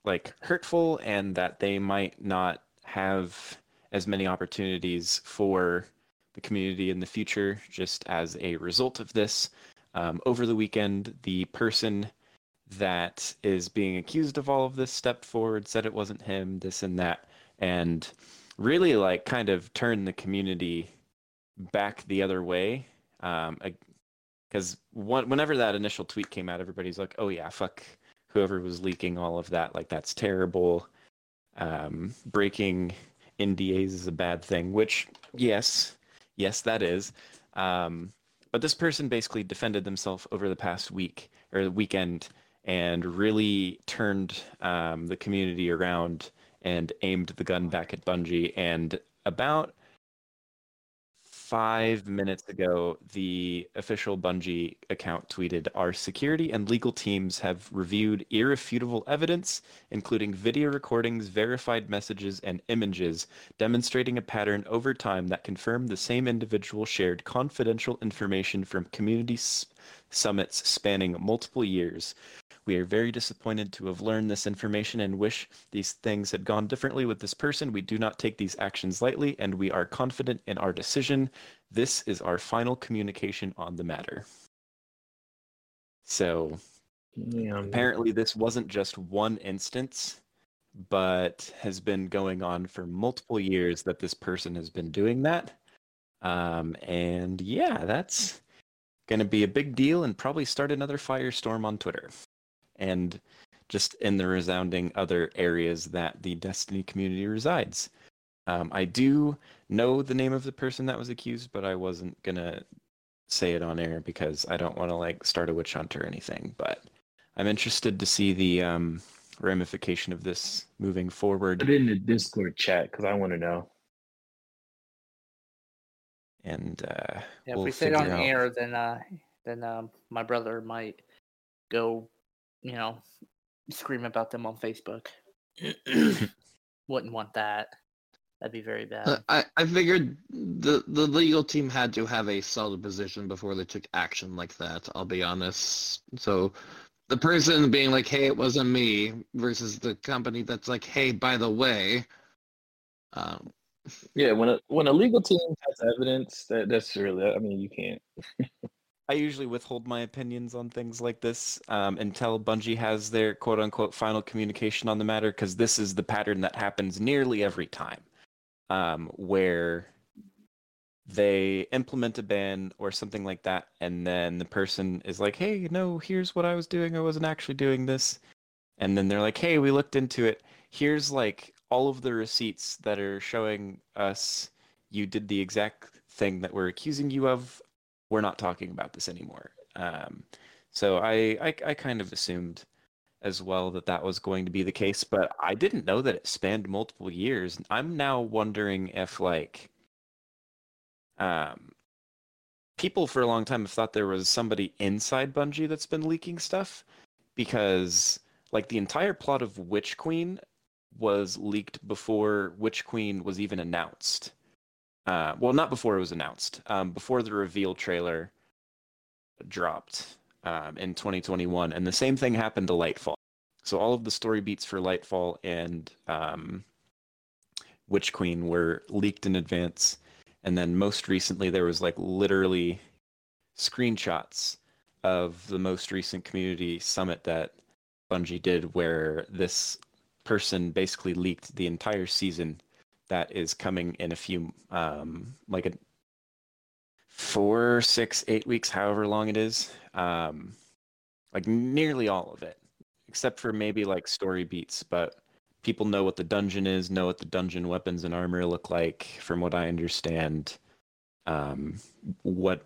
like hurtful, and that they might not have as many opportunities for the community in the future just as a result of this. Um, over the weekend, the person that is being accused of all of this stepped forward, said it wasn't him, this and that, and really like kind of turned the community back the other way. Um, because whenever that initial tweet came out, everybody's like, oh yeah, fuck whoever was leaking all of that. Like, that's terrible. Um, breaking N D As is a bad thing, which yes, yes, that is. Um, but this person basically defended themselves over the past week or the weekend, and really turned um, the community around and aimed the gun back at Bungie. And about five minutes ago, the official Bungie account tweeted, "Our security and legal teams have reviewed irrefutable evidence, including video recordings, verified messages, and images, demonstrating a pattern over time that confirmed the same individual shared confidential information from community s- summits spanning multiple years. We are very disappointed to have learned this information and wish these things had gone differently with this person. We do not take these actions lightly, and we are confident in our decision. This is our final communication on the matter." So, yeah. Apparently this wasn't just one instance, but has been going on for multiple years that this person has been doing that. Um, and yeah, that's going to be a big deal and probably start another firestorm on Twitter. And just in the resounding other areas that the Destiny community resides. Um, I do know the name of the person that was accused, but I wasn't going to say it on air because I don't want to like start a witch hunt or anything. But I'm interested to see the um, ramification of this moving forward. Put it in the Discord chat because I want to know. And uh, yeah, we'll if we say it on out... air, then uh, then um, my brother might go, you know, scream about them on Facebook. Wouldn't want that. That'd be very bad. Uh, I, I figured the the legal team had to have a solid position before they took action like that, I'll be honest. So the person being like, hey, it wasn't me, versus the company that's like, hey, by the way. Um, yeah, when a, when a legal team has evidence, that that's really, I mean, you can't. I usually withhold my opinions on things like this um, until Bungie has their quote-unquote final communication on the matter, because this is the pattern that happens nearly every time, um, where they implement a ban or something like that, and then the person is like, hey, no, here's what I was doing. I wasn't actually doing this. And then they're like, hey, we looked into it. Here's like all of the receipts that are showing us you did the exact thing that we're accusing you of. We're not talking about this anymore. Um, so I, I I kind of assumed as well that that was going to be the case, but I didn't know that it spanned multiple years. I'm now wondering if like um, people for a long time have thought there was somebody inside Bungie that's been leaking stuff, because like the entire plot of Witch Queen was leaked before Witch Queen was even announced. Uh, well, not before it was announced, um, before the reveal trailer dropped um, in twenty twenty-one. And the same thing happened to Lightfall. So all of the story beats for Lightfall and um, Witch Queen were leaked in advance. And then most recently, there was like literally screenshots of the most recent community summit that Bungie did, where this person basically leaked the entire season that is coming in a few, um, like a four, six, eight weeks, however long it is. Um, like nearly all of it, except for maybe like story beats. But people know what the dungeon is, know what the dungeon weapons and armor look like, from what I understand. Um, what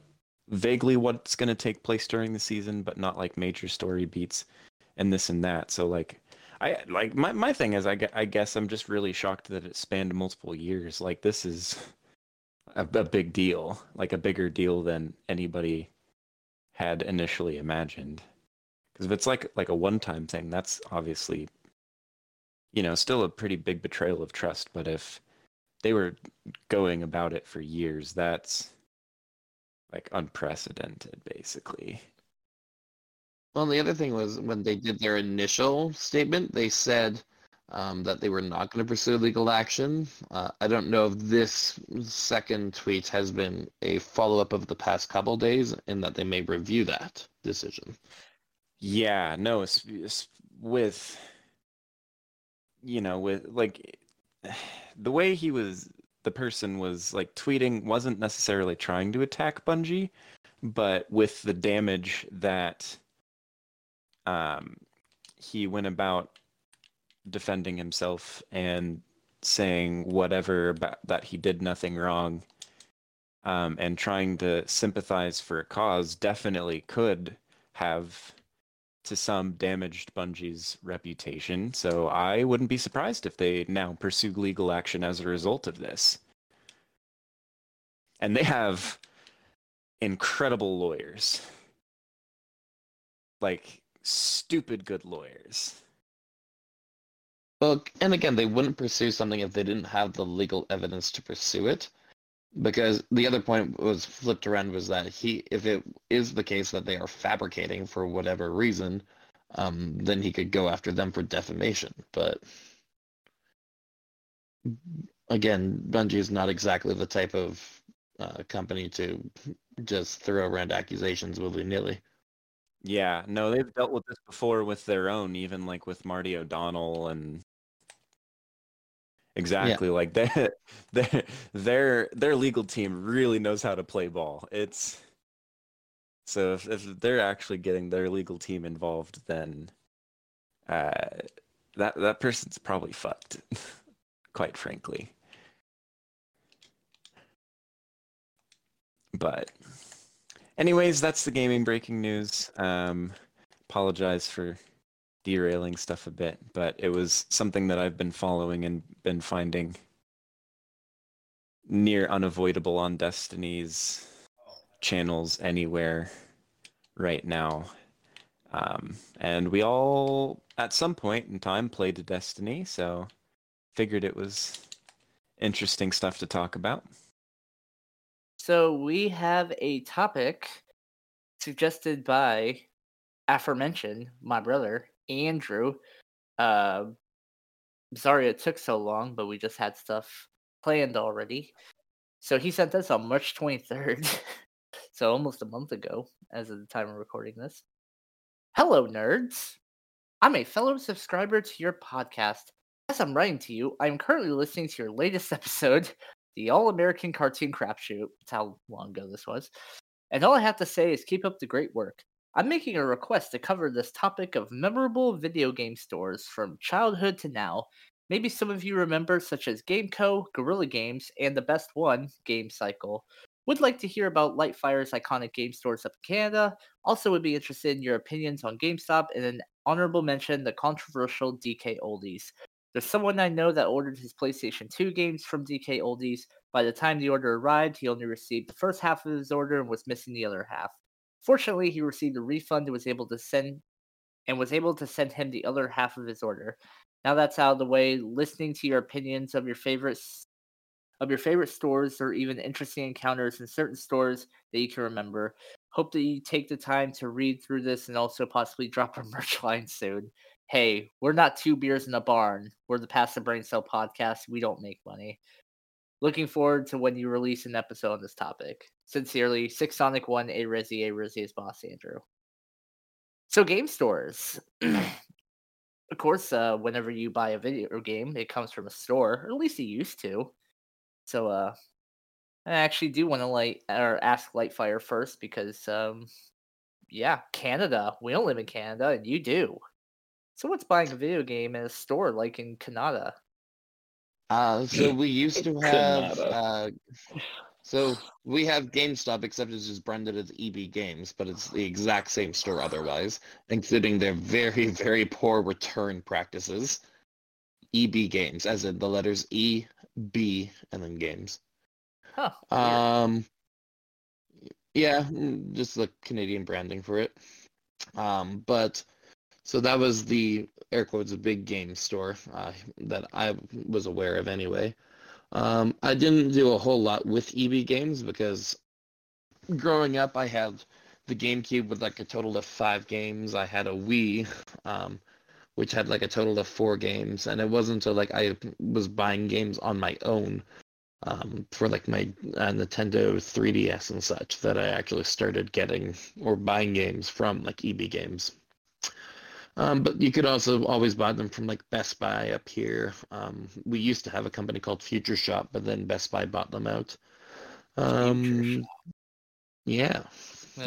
vaguely what's going to take place during the season, but not like major story beats and this and that. So like, I like my, my thing is I, I guess I'm just really shocked that it spanned multiple years. Like this is a, a big deal, like a bigger deal than anybody had initially imagined. Because if it's like like a one-time thing, that's obviously, you know, still a pretty big betrayal of trust. But if they were going about it for years, that's like unprecedented, basically. Well, the other thing was when they did their initial statement, they said um, that they were not going to pursue legal action. Uh, I don't know if this second tweet has been a follow-up of the past couple days and that they may review that decision. Yeah, no, it's, it's with, you know, with like the way he was, the person was like tweeting wasn't necessarily trying to attack Bungie, but with the damage that Um, he went about defending himself and saying whatever about that he did nothing wrong, um, and trying to sympathize for a cause definitely could have to some damaged Bungie's reputation. So I wouldn't be surprised if they now pursue legal action as a result of this. And they have incredible lawyers. Like, stupid good lawyers. Well, and again, they wouldn't pursue something if they didn't have the legal evidence to pursue it, because the other point was flipped around was that he, if it is the case that they are fabricating for whatever reason, um, then he could go after them for defamation. But again, Bungie is not exactly the type of uh, company to just throw around accusations willy-nilly. Yeah, no, they've dealt with this before with their own, even like with Marty O'Donnell and exactly yeah. like they, they, their their legal team really knows how to play ball. It's so if, if they're actually getting their legal team involved, then uh, that that person's probably fucked, quite frankly. But. Anyways, that's the gaming breaking news. Um, apologize for derailing stuff a bit, but it was something that I've been following and been finding near unavoidable on Destiny's channels anywhere right now. Um, and we all, at some point in time, played Destiny, so figured it was interesting stuff to talk about. So we have a topic suggested by aforementioned my brother Andrew. Uh, sorry it took so long, but we just had stuff planned already. So he sent this on March twenty-third, so almost a month ago as of the time of recording this. Hello, nerds. I'm a fellow subscriber to your podcast. As I'm writing to you, I'm currently listening to your latest episode, The All-American Cartoon Crapshoot. That's how long ago this was. And all I have to say is keep up the great work. I'm making a request to cover this topic of memorable video game stores from childhood to now. Maybe some of you remember, such as GameCo, Guerrilla Games, and the best one, Game Cycle. Would like to hear about Lightfire's iconic game stores up in Canada. Also would be interested in your opinions on GameStop, and an honorable mention, the controversial D K Oldies. There's someone I know that ordered his PlayStation two games from D K Oldies. By the time the order arrived, he only received the first half of his order and was missing the other half. Fortunately, he received a refund and was able to send and was able to send him the other half of his order. Now that's out of the way, listening to your opinions of your favorites, of your favorite stores, or even interesting encounters in certain stores that you can remember. Hope that you take the time to read through this and also possibly drop a merch line soon. Hey, we're not two beers in a barn. We're the Pass the Brain Cell podcast. We don't make money. Looking forward to when you release an episode on this topic. Sincerely, Six Sonic One, A Rizzy, A Rizzy's boss, Andrew. So game stores. Of course, uh, whenever you buy a video game, it comes from a store, or at least it used to. So, uh, I actually do want to like or ask Lightfire first because, um, yeah, Canada. We don't live in Canada, and you do. So, what's buying a video game in a store like in Canada? Uh, so we used to have. Uh, so we have GameStop, except it's just branded as E B Games, but it's the exact same store otherwise, including their very, very poor return practices. E B Games, as in the letters E, B, and then Games. Huh. Um. Yeah, just the Canadian branding for it. Um. But so that was the air quotes a big game store uh, that I was aware of anyway. Um, I didn't do a whole lot with E B Games because growing up I had the GameCube with like a total of five games. I had a Wii, um, which had like a total of four games, and it wasn't until like I was buying games on my own um, for like my uh, Nintendo three D S and such that I actually started getting or buying games from like E B Games. Um, but you could also always buy them from, like, Best Buy up here. Um, we used to have a company called Future Shop, but then Best Buy bought them out. Um, yeah.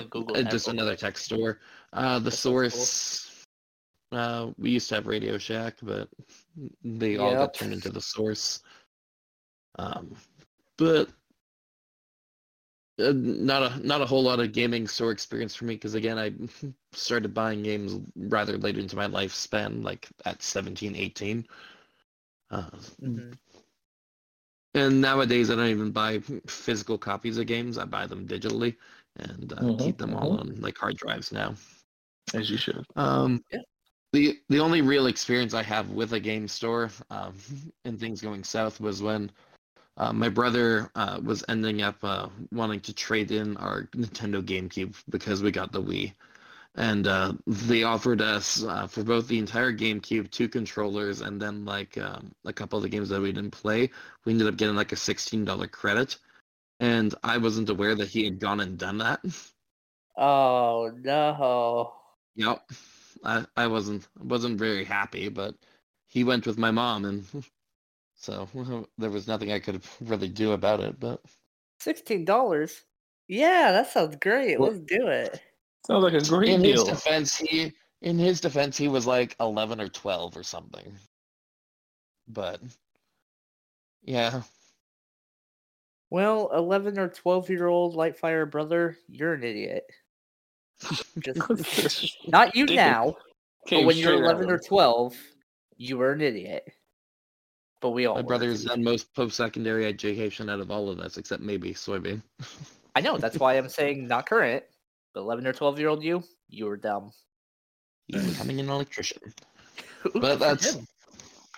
Google uh, just another tech store. Uh, the That's Source. Cool. Uh, we used to have Radio Shack, but they yep. all got turned into The Source. Um, but... Uh, not a not a whole lot of gaming store experience for me because, again, I started buying games rather late into my lifespan, like at seventeen, eighteen. Uh, mm-hmm. And nowadays, I don't even buy physical copies of games. I buy them digitally and uh, mm-hmm. keep them all on like hard drives now. As you should. Um, yeah. The, the only real experience I have with a game store um, and things going south was when Uh, my brother uh, was ending up uh, wanting to trade in our Nintendo GameCube because we got the Wii. And uh, they offered us, uh, for both the entire GameCube, two controllers, and then like um, a couple of the games that we didn't play. We ended up getting like a sixteen dollars credit. And I wasn't aware that he had gone and done that. Oh, no. Yep. I, I wasn't, wasn't very happy, but he went with my mom and... So there was nothing I could really do about it, but sixteen dollars. Yeah, that sounds great. Let's do it. Sounds like a great in deal. His defense, he in his defense he was like eleven or twelve or something. But yeah. Well, eleven or twelve year old Lightfire brother, you're an idiot. Just not you now, but when you're eleven or twelve, you were an idiot. But we all My brother's done most post-secondary education out of all of us, except maybe Soybean. I know, that's why I'm saying not current. But eleven or twelve-year-old you, you were dumb. He's becoming an electrician. But that's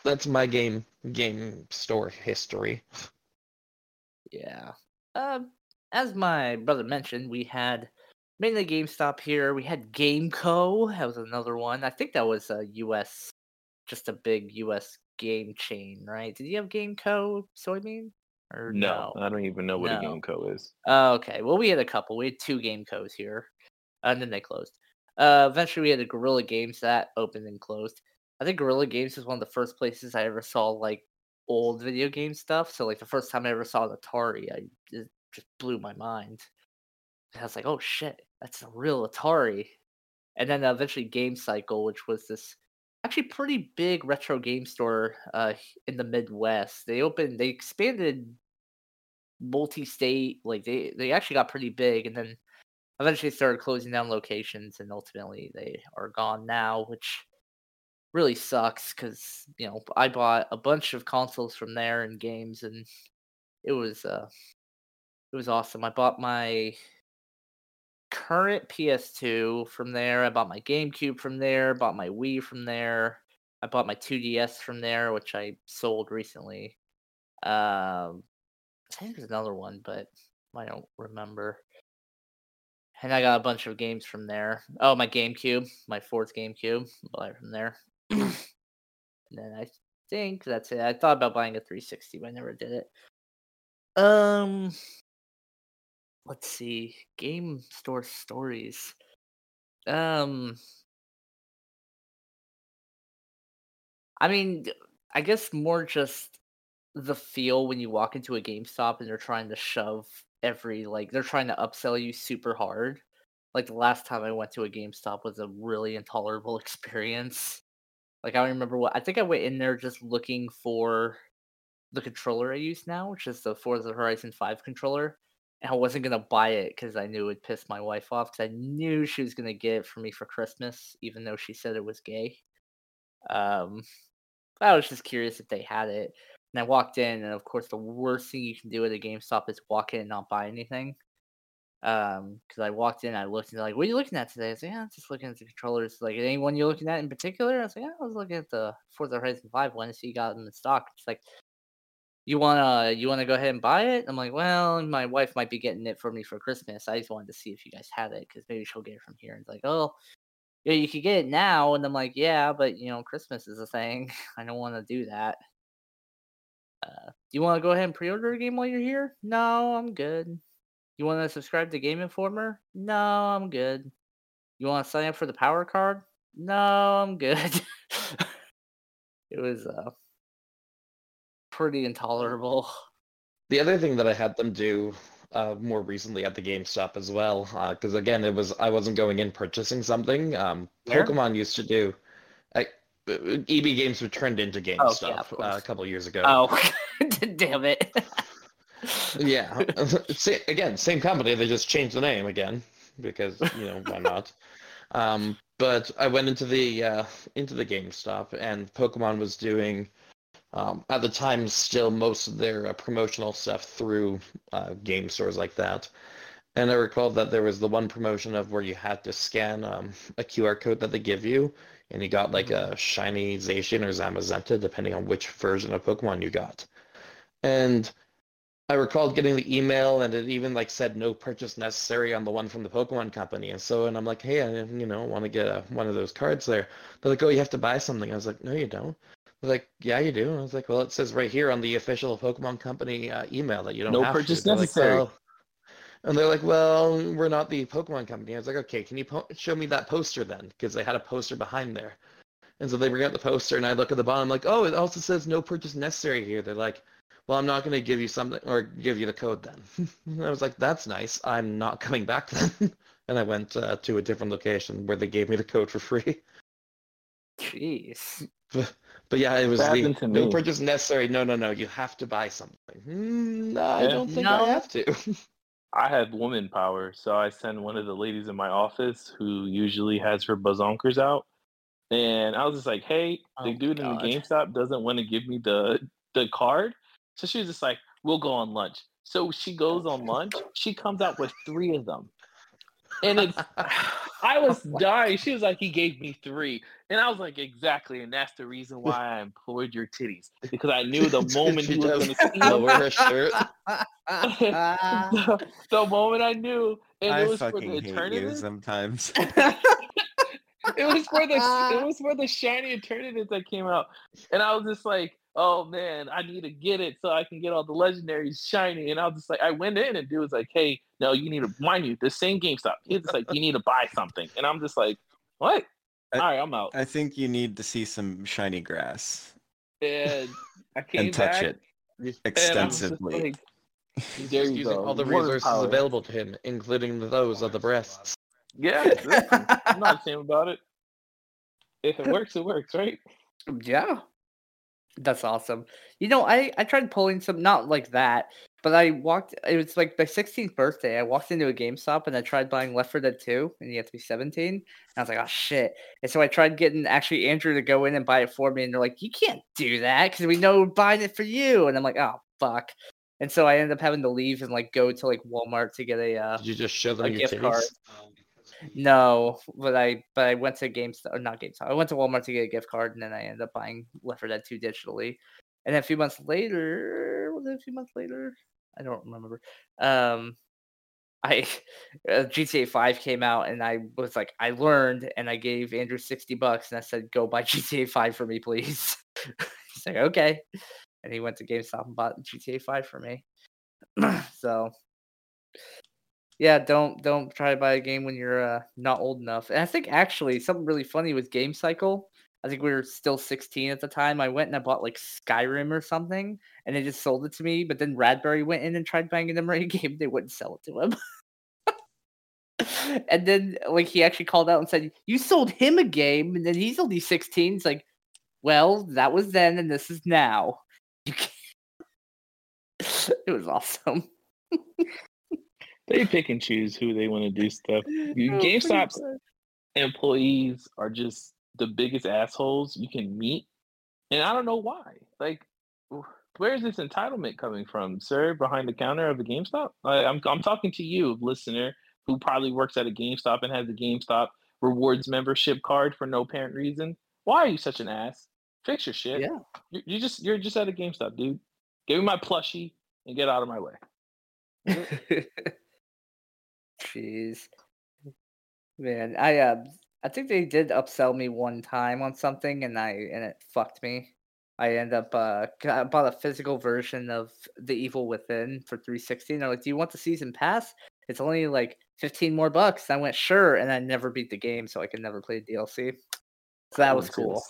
that's my game game store history. Yeah. Uh, as my brother mentioned, we had mainly GameStop here. We had GameCo. That was another one. I think that was a U S, just a big U S game chain, right? Did you have GameCo Soybean? Or no, no, I don't even know what no. a GameCo is. Uh, okay. Well, we had a couple. We had two GameCos here, and then they closed. Uh, eventually, we had a Guerrilla Games that opened and closed. I think Guerrilla Games is one of the first places I ever saw, like, old video game stuff. So, like, the first time I ever saw an Atari, I, it just blew my mind. And I was like, oh, shit, that's a real Atari. And then uh, eventually Game Cycle, which was this actually pretty big retro game store uh, in the Midwest. They opened, they expanded multi-state. Like, they, they actually got pretty big. And then eventually started closing down locations. And ultimately, they are gone now, which really sucks because, you know, I bought a bunch of consoles from there and games, and it was uh, it was awesome. I bought my current P S two from there. I bought my GameCube from there. Bought my Wii from there. I bought my two D S from there, which I sold recently. Um, I think there's another one, but I don't remember. And I got a bunch of games from there. Oh, my GameCube, my fourth GameCube, bought it from there. And then I think that's it. I thought about buying a three sixty, but I never did it. Um, let's see. Game store stories. Um, I mean, I guess more just the feel when you walk into a GameStop and they're trying to shove every, like, they're trying to upsell you super hard. Like, the last time I went to a GameStop was a really intolerable experience. Like, I remember what I think I went in there just looking for the controller I use now, which is the Forza Horizon five controller, and I wasn't gonna buy it because I knew it would piss my wife off, because I knew she was gonna get it for me for Christmas, even though she said it was gay. Um, I was just curious if they had it, and I walked in, and of course, the worst thing you can do at a GameStop is walk in and not buy anything. Um, because I walked in, I looked, and they're like, "What are you looking at today?" I was like, "Yeah, I'm just looking at the controllers." Like, anyone you're looking at in particular? I was like, "Yeah, I was looking at the Forza Horizon five one, so you got them in stock." It's like, you wanna, you wanna go ahead and buy it? I'm like, well, my wife might be getting it for me for Christmas. I just wanted to see if you guys had it, because maybe she'll get it from here. And it's like, oh, yeah, you could get it now. And I'm like, yeah, but you know, Christmas is a thing. I don't want to do that. Uh, you want to go ahead and pre-order a game while you're here? No, I'm good. You want to subscribe to Game Informer? No, I'm good. You want to sign up for the Power Card? No, I'm good. It was uh, pretty intolerable. The other thing that I had them do uh, more recently at the GameStop as well, because uh, again, it was I wasn't going in purchasing something. Um, Pokemon used to do. I, E B Games were turned into GameStop oh, yeah, uh, a couple years ago. Oh, damn it. Yeah. Again, same company. They just changed the name again because, you know, why not? Um, but I went into the uh, into the GameStop, and Pokemon was doing, um, at the time, still most of their uh, promotional stuff through uh, game stores like that. And I recall that there was the one promotion of where you had to scan um, a Q R code that they give you, and you got like a shiny Zacian or Zamazenta, depending on which version of Pokemon you got. And I recalled getting the email, and it even like said no purchase necessary on the one from the Pokemon company. And so, and I'm like, hey, I you know want to get a, one of those cards there. They're like, oh, you have to buy something. I was like, no, you don't. They're like, yeah, you do. And I was like, well, it says right here on the official Pokemon company uh, email that you don't no have to. No purchase necessary. Like, oh. And they're like, well, we're not the Pokemon company. I was like, okay, can you po- show me that poster then? Because they had a poster behind there. And so they bring out the poster, and I look at the bottom, like, oh, it also says no purchase necessary here. They're like, well, I'm not going to give you something, or give you the code then. And I was like, that's nice. I'm not coming back then. And I went uh, to a different location where they gave me the code for free. Jeez. But, but yeah, it was the no purchase necessary. No, no, no. You have to buy something. Mm, no, I don't think no. I have to. I had woman power, so I send one of the ladies in my office who usually has her bazonkers out. And I was just like, hey, the oh dude in the GameStop doesn't want to give me the the card. So she was just like, we'll go on lunch. So she goes on lunch. She comes out with three of them. And it's I was dying. She was like, he gave me three. And I was like, exactly. And that's the reason why I employed your titties. Because I knew the moment he was going to lower her shirt. the, the moment I knew. And I it was fucking for the hate eternity. You sometimes. It was for the it was for the shiny Eternitas that came out, and I was just like, "Oh man, I need to get it so I can get all the legendaries shiny." And I was just like, I went in and dude was like, "Hey, no, you need to mind you the same GameStop." He's just like, "You need to buy something," and I'm just like, "What? I, all right, I'm out." I think you need to see some shiny grass. And I came and touch back, it extensively. Like, He's just using all the resources power. available to him, including those of the breasts. Yeah, listen, I'm not ashamed about it. If it works, it works, right? Yeah. That's awesome. You know, I, I tried pulling some, not like that, but I walked, it was like my sixteenth birthday, I walked into a GameStop and I tried buying Left Four Dead Two, and you have to be seventeen, and I was like, oh shit. And so I tried getting actually Andrew to go in and buy it for me, and they're like, you can't do that, because we know we're buying it for you. And I'm like, oh, fuck. And so I ended up having to leave and like go to like Walmart to get a uh, Did you just show them a your gift taste? card. No, but I but I went to GameStop, or not GameStop. I went to Walmart to get a gift card, and then I ended up buying Left Four Dead Two digitally. And then a few months later, was it a few months later? I don't remember. Um, I uh, G T A Five came out, and I was like, I learned, and I gave Andrew sixty bucks, and I said, go buy G T A Five for me, please. He's like, okay, and he went to GameStop and bought G T A Five for me. So. Yeah, don't don't try to buy a game when you're uh, not old enough. And I think actually something really funny with Game Cycle. I think we were still sixteen at the time. I went and I bought like Skyrim or something, and they just sold it to me. But then Radbury went in and tried buying them right game. They wouldn't sell it to him. And then like he actually called out and said, "You sold him a game, and then he's only sixteen." It's like, well, that was then, and this is now. You can't. It was awesome. They pick and choose who they want to do stuff. Oh, GameStop's employees are just the biggest assholes you can meet. And I don't know why. Like, where's this entitlement coming from, sir, behind the counter of the GameStop? Like, I'm I'm talking to you, listener, who probably works at a GameStop and has a GameStop rewards membership card for no apparent reason. Why are you such an ass? Fix your shit. Yeah. You, you just, you're just at a GameStop, dude. Give me my plushie and get out of my way. Jeez, man, I uh, I think they did upsell me one time on something, and I and it fucked me. I end up uh, I bought a physical version of The Evil Within for three sixty. They're like, "Do you want the season pass? It's only like fifteen more bucks." And I went, "Sure," and I never beat the game, so I could never play D L C. So that oh, was cool.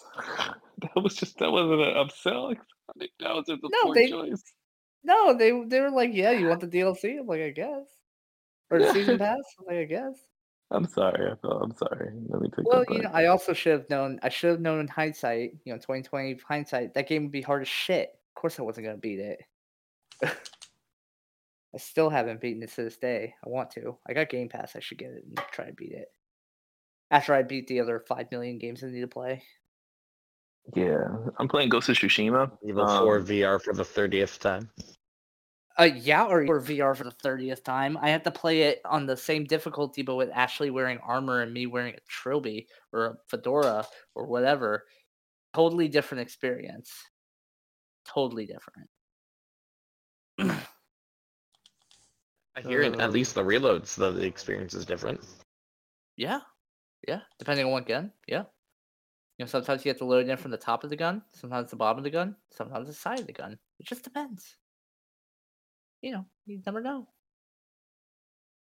That was just that wasn't an upsell. That was a no, poor they, choice. No, they they were like, "Yeah, you want the D L C?" I'm like, "I guess." Or the season pass, like, I guess. I'm sorry. I felt, I'm sorry. Let me take well, you know, I also should have known. I should have known in hindsight, you know, twenty twenty hindsight, that game would be hard as shit. Of course I wasn't going to beat it. I still haven't beaten it to this day. I want to. I got Game Pass. I should get it and try to beat it. After I beat the other five million games I need to play. Yeah. I'm playing Ghost of Tsushima. Evil um, four V R for the thirtieth time. Uh, yeah, or, or V R for the thirtieth time. I had to play it on the same difficulty, but with Ashley wearing armor and me wearing a trilby or a fedora or whatever. Totally different experience. Totally different. I hear it. At least the reloads, though, the experience is different. Yeah. Yeah. Depending on what gun. Yeah. You know, sometimes you have to load in from the top of the gun, sometimes the bottom of the gun, sometimes the side of the gun. It just depends. You know, you never know.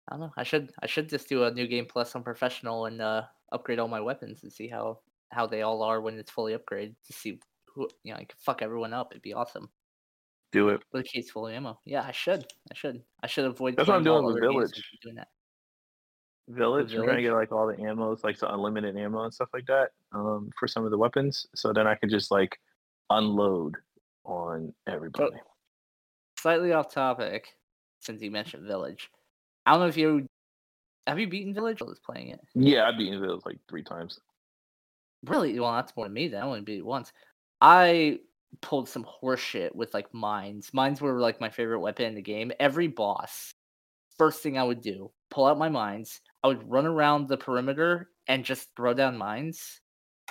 I don't know. I should I should just do a new game plus on professional and uh, upgrade all my weapons and see how, how they all are when it's fully upgraded to see who, you know, I can fuck everyone up. It'd be awesome. Do it. With the case full of ammo. Yeah, I should. I should. I should avoid. That's what I'm doing with Village. Doing that. Village, Village, we're going to get like all the ammos, like the unlimited ammo and stuff like that um, for some of the weapons. So then I can just like unload on everybody. But- Slightly off topic, since you mentioned Village. I don't know if you... Have you beaten Village while I was playing it? Yeah, I've beaten Village like three times. Really? Well, that's more than me, then. I only beat it once. I pulled some horseshit with, like, mines. Mines were, like, my favorite weapon in the game. Every boss, first thing I would do pull out my mines. I would run around the perimeter and just throw down mines.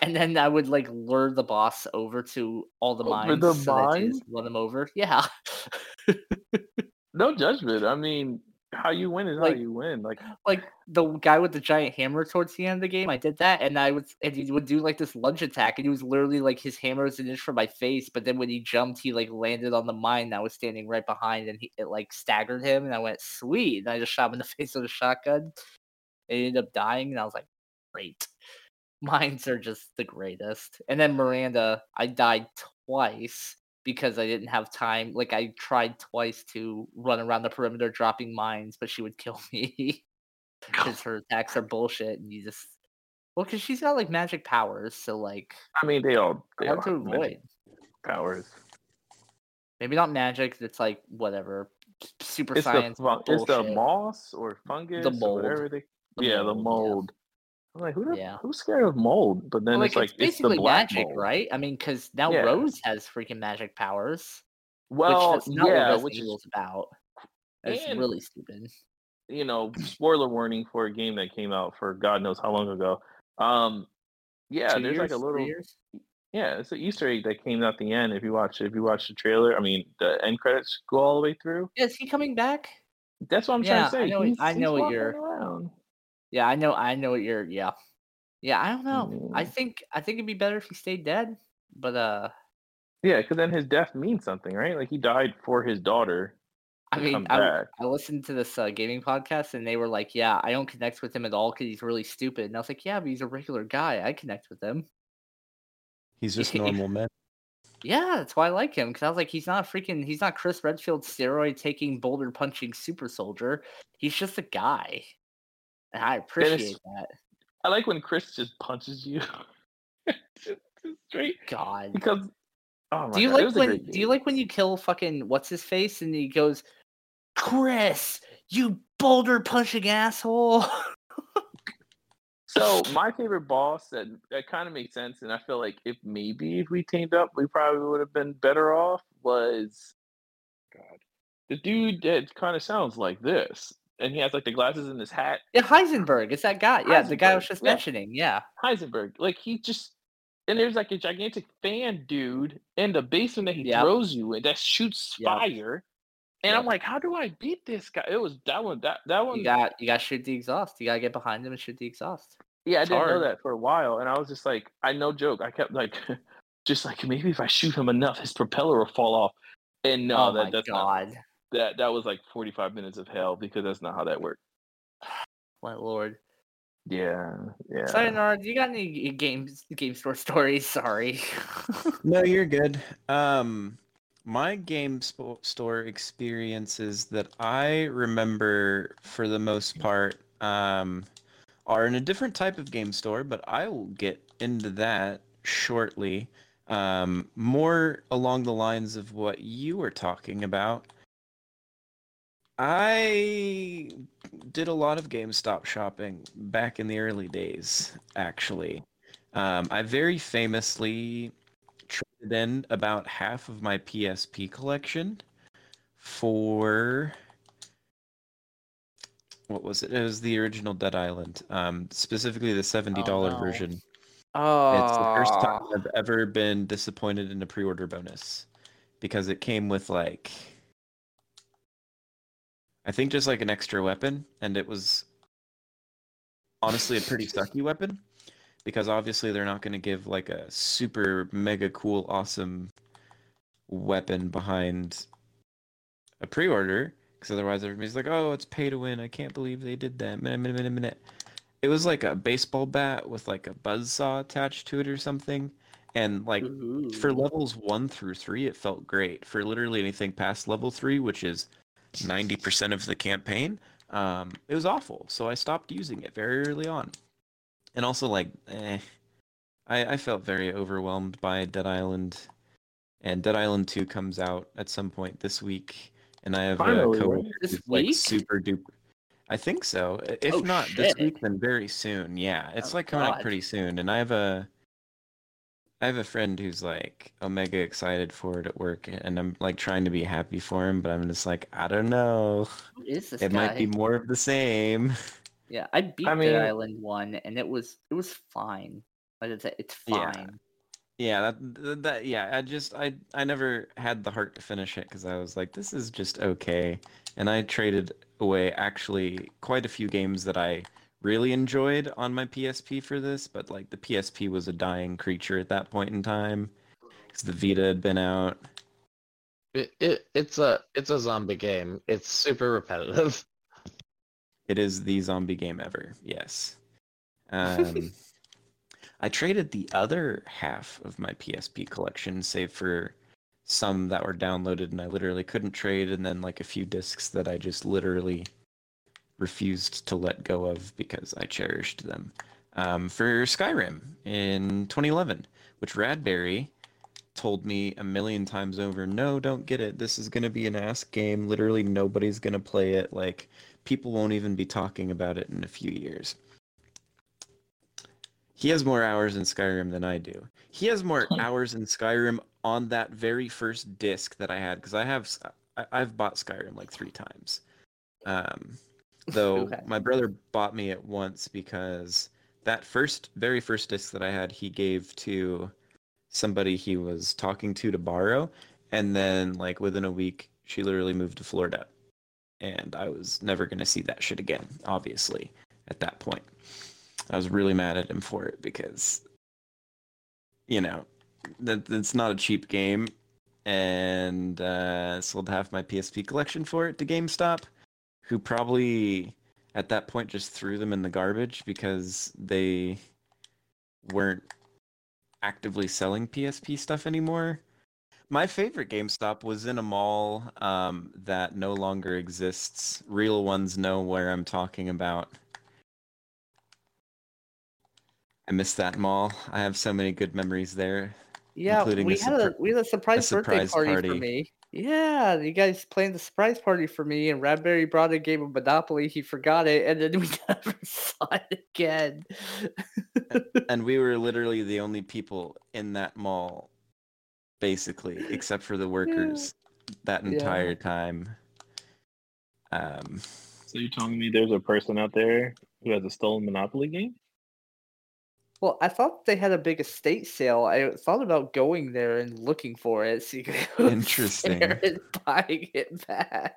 And then I would, like, lure the boss over to all the mines. Over the so mines? Run them over. Yeah. No judgment. I mean, how you win is like, how you win. Like, like the guy with the giant hammer towards the end of the game, I did that, and I would, and he would do, like, this lunge attack, and he was literally, like, his hammer was an inch from my face, but then when he jumped, he, like, landed on the mine that was standing right behind, and he, it, like, staggered him, and I went, sweet, and I just shot him in the face with a shotgun, and he ended up dying, and I was like, great. Mines are just the greatest. And then Miranda, I died twice because I didn't have time. Like, I tried twice to run around the perimeter dropping mines, but she would kill me because her attacks are bullshit. And you just, well, because she's got, like, magic powers. So, like, I mean, they all they hard all to avoid powers. Maybe not magic. It's like whatever super it's science. The, it's the moss or fungus, the mold. Or they, the yeah, mold, the mold. Yeah. I'm like, who the, yeah. who's scared of mold? But then well, it's like, it's, like, it's the black magic, mold. Right? I mean, because now yeah. Rose has freaking magic powers. Well, which that's not yeah, what Resident Evil's about. That's and, really stupid. You know, spoiler warning for a game that came out for God knows how long ago. Um, yeah, Two there's years, like a little. Yeah, it's an Easter egg that came out at the end. If you watch, if you watch the trailer, I mean, the end credits go all the way through. Yeah, is he coming back? That's what I'm yeah, trying to say. I know, he's, I know what you're. Around. Yeah, I know. I know what you're. Yeah, yeah. I don't know. I think. I think it'd be better if he stayed dead. But uh. Yeah, because then his death means something, right? Like he died for his daughter. I mean, I, I listened to this uh, gaming podcast, and they were like, "Yeah, I don't connect with him at all because he's really stupid." And I was like, "Yeah, but he's a regular guy. I connect with him. He's just normal man." Yeah, that's why I like him, because I was like, he's not a freaking, he's not Chris Redfield steroid taking boulder punching super soldier. He's just a guy. I appreciate Dennis, that. I like when Chris just punches you. just, just straight. God. Because oh my do you God, like when do you like when you kill fucking what's his face and he goes, Chris, you boulder punching asshole. So my favorite boss that that kind of makes sense, and I feel like if maybe if we teamed up, we probably would have been better off. Was God the dude that kind of sounds like this. And he has like the glasses in his hat. Yeah, Heisenberg. It's that guy. Yeah, the guy I was just yeah. mentioning. Yeah, Heisenberg. Like he just and there's like a gigantic fan dude in the basement that he yep. throws you in that shoots yep. fire. And yep. I'm like, how do I beat this guy? It was that one. That that one. You got you got to shoot the exhaust. You got to get behind him and shoot the exhaust. Yeah, it's I didn't hard. know that for a while, and I was just like, I no joke. I kept like, just like maybe if I shoot him enough, his propeller will fall off. And no, oh that, my that's God. Not. That that was like forty-five minutes of hell because that's not how that worked. My lord. Yeah, yeah. Sai Onara, do you got any game game store stories? Sorry. No, you're good. Um, my game sp- store experiences that I remember for the most part um are in a different type of game store, but I will get into that shortly. Um, more along the lines of what you were talking about. I did a lot of GameStop shopping back in the early days, actually. Um, I very famously traded in about half of my P S P collection for... What was it? It was the original Dead Island, um, specifically the seventy dollars oh, no. version. Oh. It's the first time I've ever been disappointed in a pre-order bonus because it came with, like... I think just like an extra weapon, and it was honestly a pretty sucky weapon because obviously they're not going to give like a super mega cool awesome weapon behind a pre-order because otherwise everybody's like, oh, it's pay to win. I can't believe they did that. Minute, minute, minute, minute. It was like a baseball bat with like a buzzsaw attached to it or something. And like Ooh. For levels one through three, it felt great. For literally anything past level three, which is ninety percent of the campaign, um, it was awful. So I stopped using it very early on. And also, like, eh, I, I felt very overwhelmed by Dead Island. And Dead Island two comes out at some point this week. And I have Finally, a coworker who's like super duper. I think so. If oh, not shit. This week, then very soon. Yeah, it's oh, like coming God. Out pretty soon. And I have a I have a friend who's like omega excited for it at work, and I'm like trying to be happy for him, but I'm just like, I don't know. What is this? It guy? Might be more of the same. Yeah, I beat I mean, Dead Island one, and it was it was fine. But it's it's fine. Yeah, yeah. That, that yeah. I just I I never had the heart to finish it because I was like, this is just okay. And I traded away actually quite a few games that I really enjoyed on my P S P for this, but like the P S P was a dying creature at that point in time because the Vita had been out. It, it it's a it's a zombie game. It's super repetitive. It is the zombie game ever. Yes. Um, I traded the other half of my P S P collection, save for some that were downloaded and I literally couldn't trade, and then like a few discs that I just literally refused to let go of because I cherished them, um, for Skyrim in twenty eleven, which Radberry told me a million times over, no, don't get it. This is going to be an ass game. Literally nobody's going to play it. Like, people won't even be talking about it in a few years. He has more hours in Skyrim than I do. He has more hours in Skyrim on that very first disc that I had, because I have, I've bought Skyrim like three times. Um... Though okay. My brother bought me it once because that first, very first disc that I had, he gave to somebody he was talking to to borrow, and then like within a week, she literally moved to Florida, and I was never gonna see that shit again. Obviously, at that point, I was really mad at him for it because, you know, that it's not a cheap game, and uh, sold half my P S P collection for it to GameStop, who probably at that point just threw them in the garbage because they weren't actively selling P S P stuff anymore. My favorite GameStop was in a mall um, that no longer exists. Real ones know where I'm talking about. I miss that mall. I have so many good memories there. Yeah, including we, a had supr- a, we had a surprise, a birthday surprise party, party for me. Yeah, you guys planned the surprise party for me, and Radberry brought a game of Monopoly. He forgot it, and then we never saw it again. and, and we were literally the only people in that mall, basically, except for the workers yeah. that entire yeah. time. Um, so you're telling me there's a person out there who has a stolen Monopoly game? Well, I thought they had a big estate sale. I thought about going there and looking for it, so you could go Interesting. There and buying it back.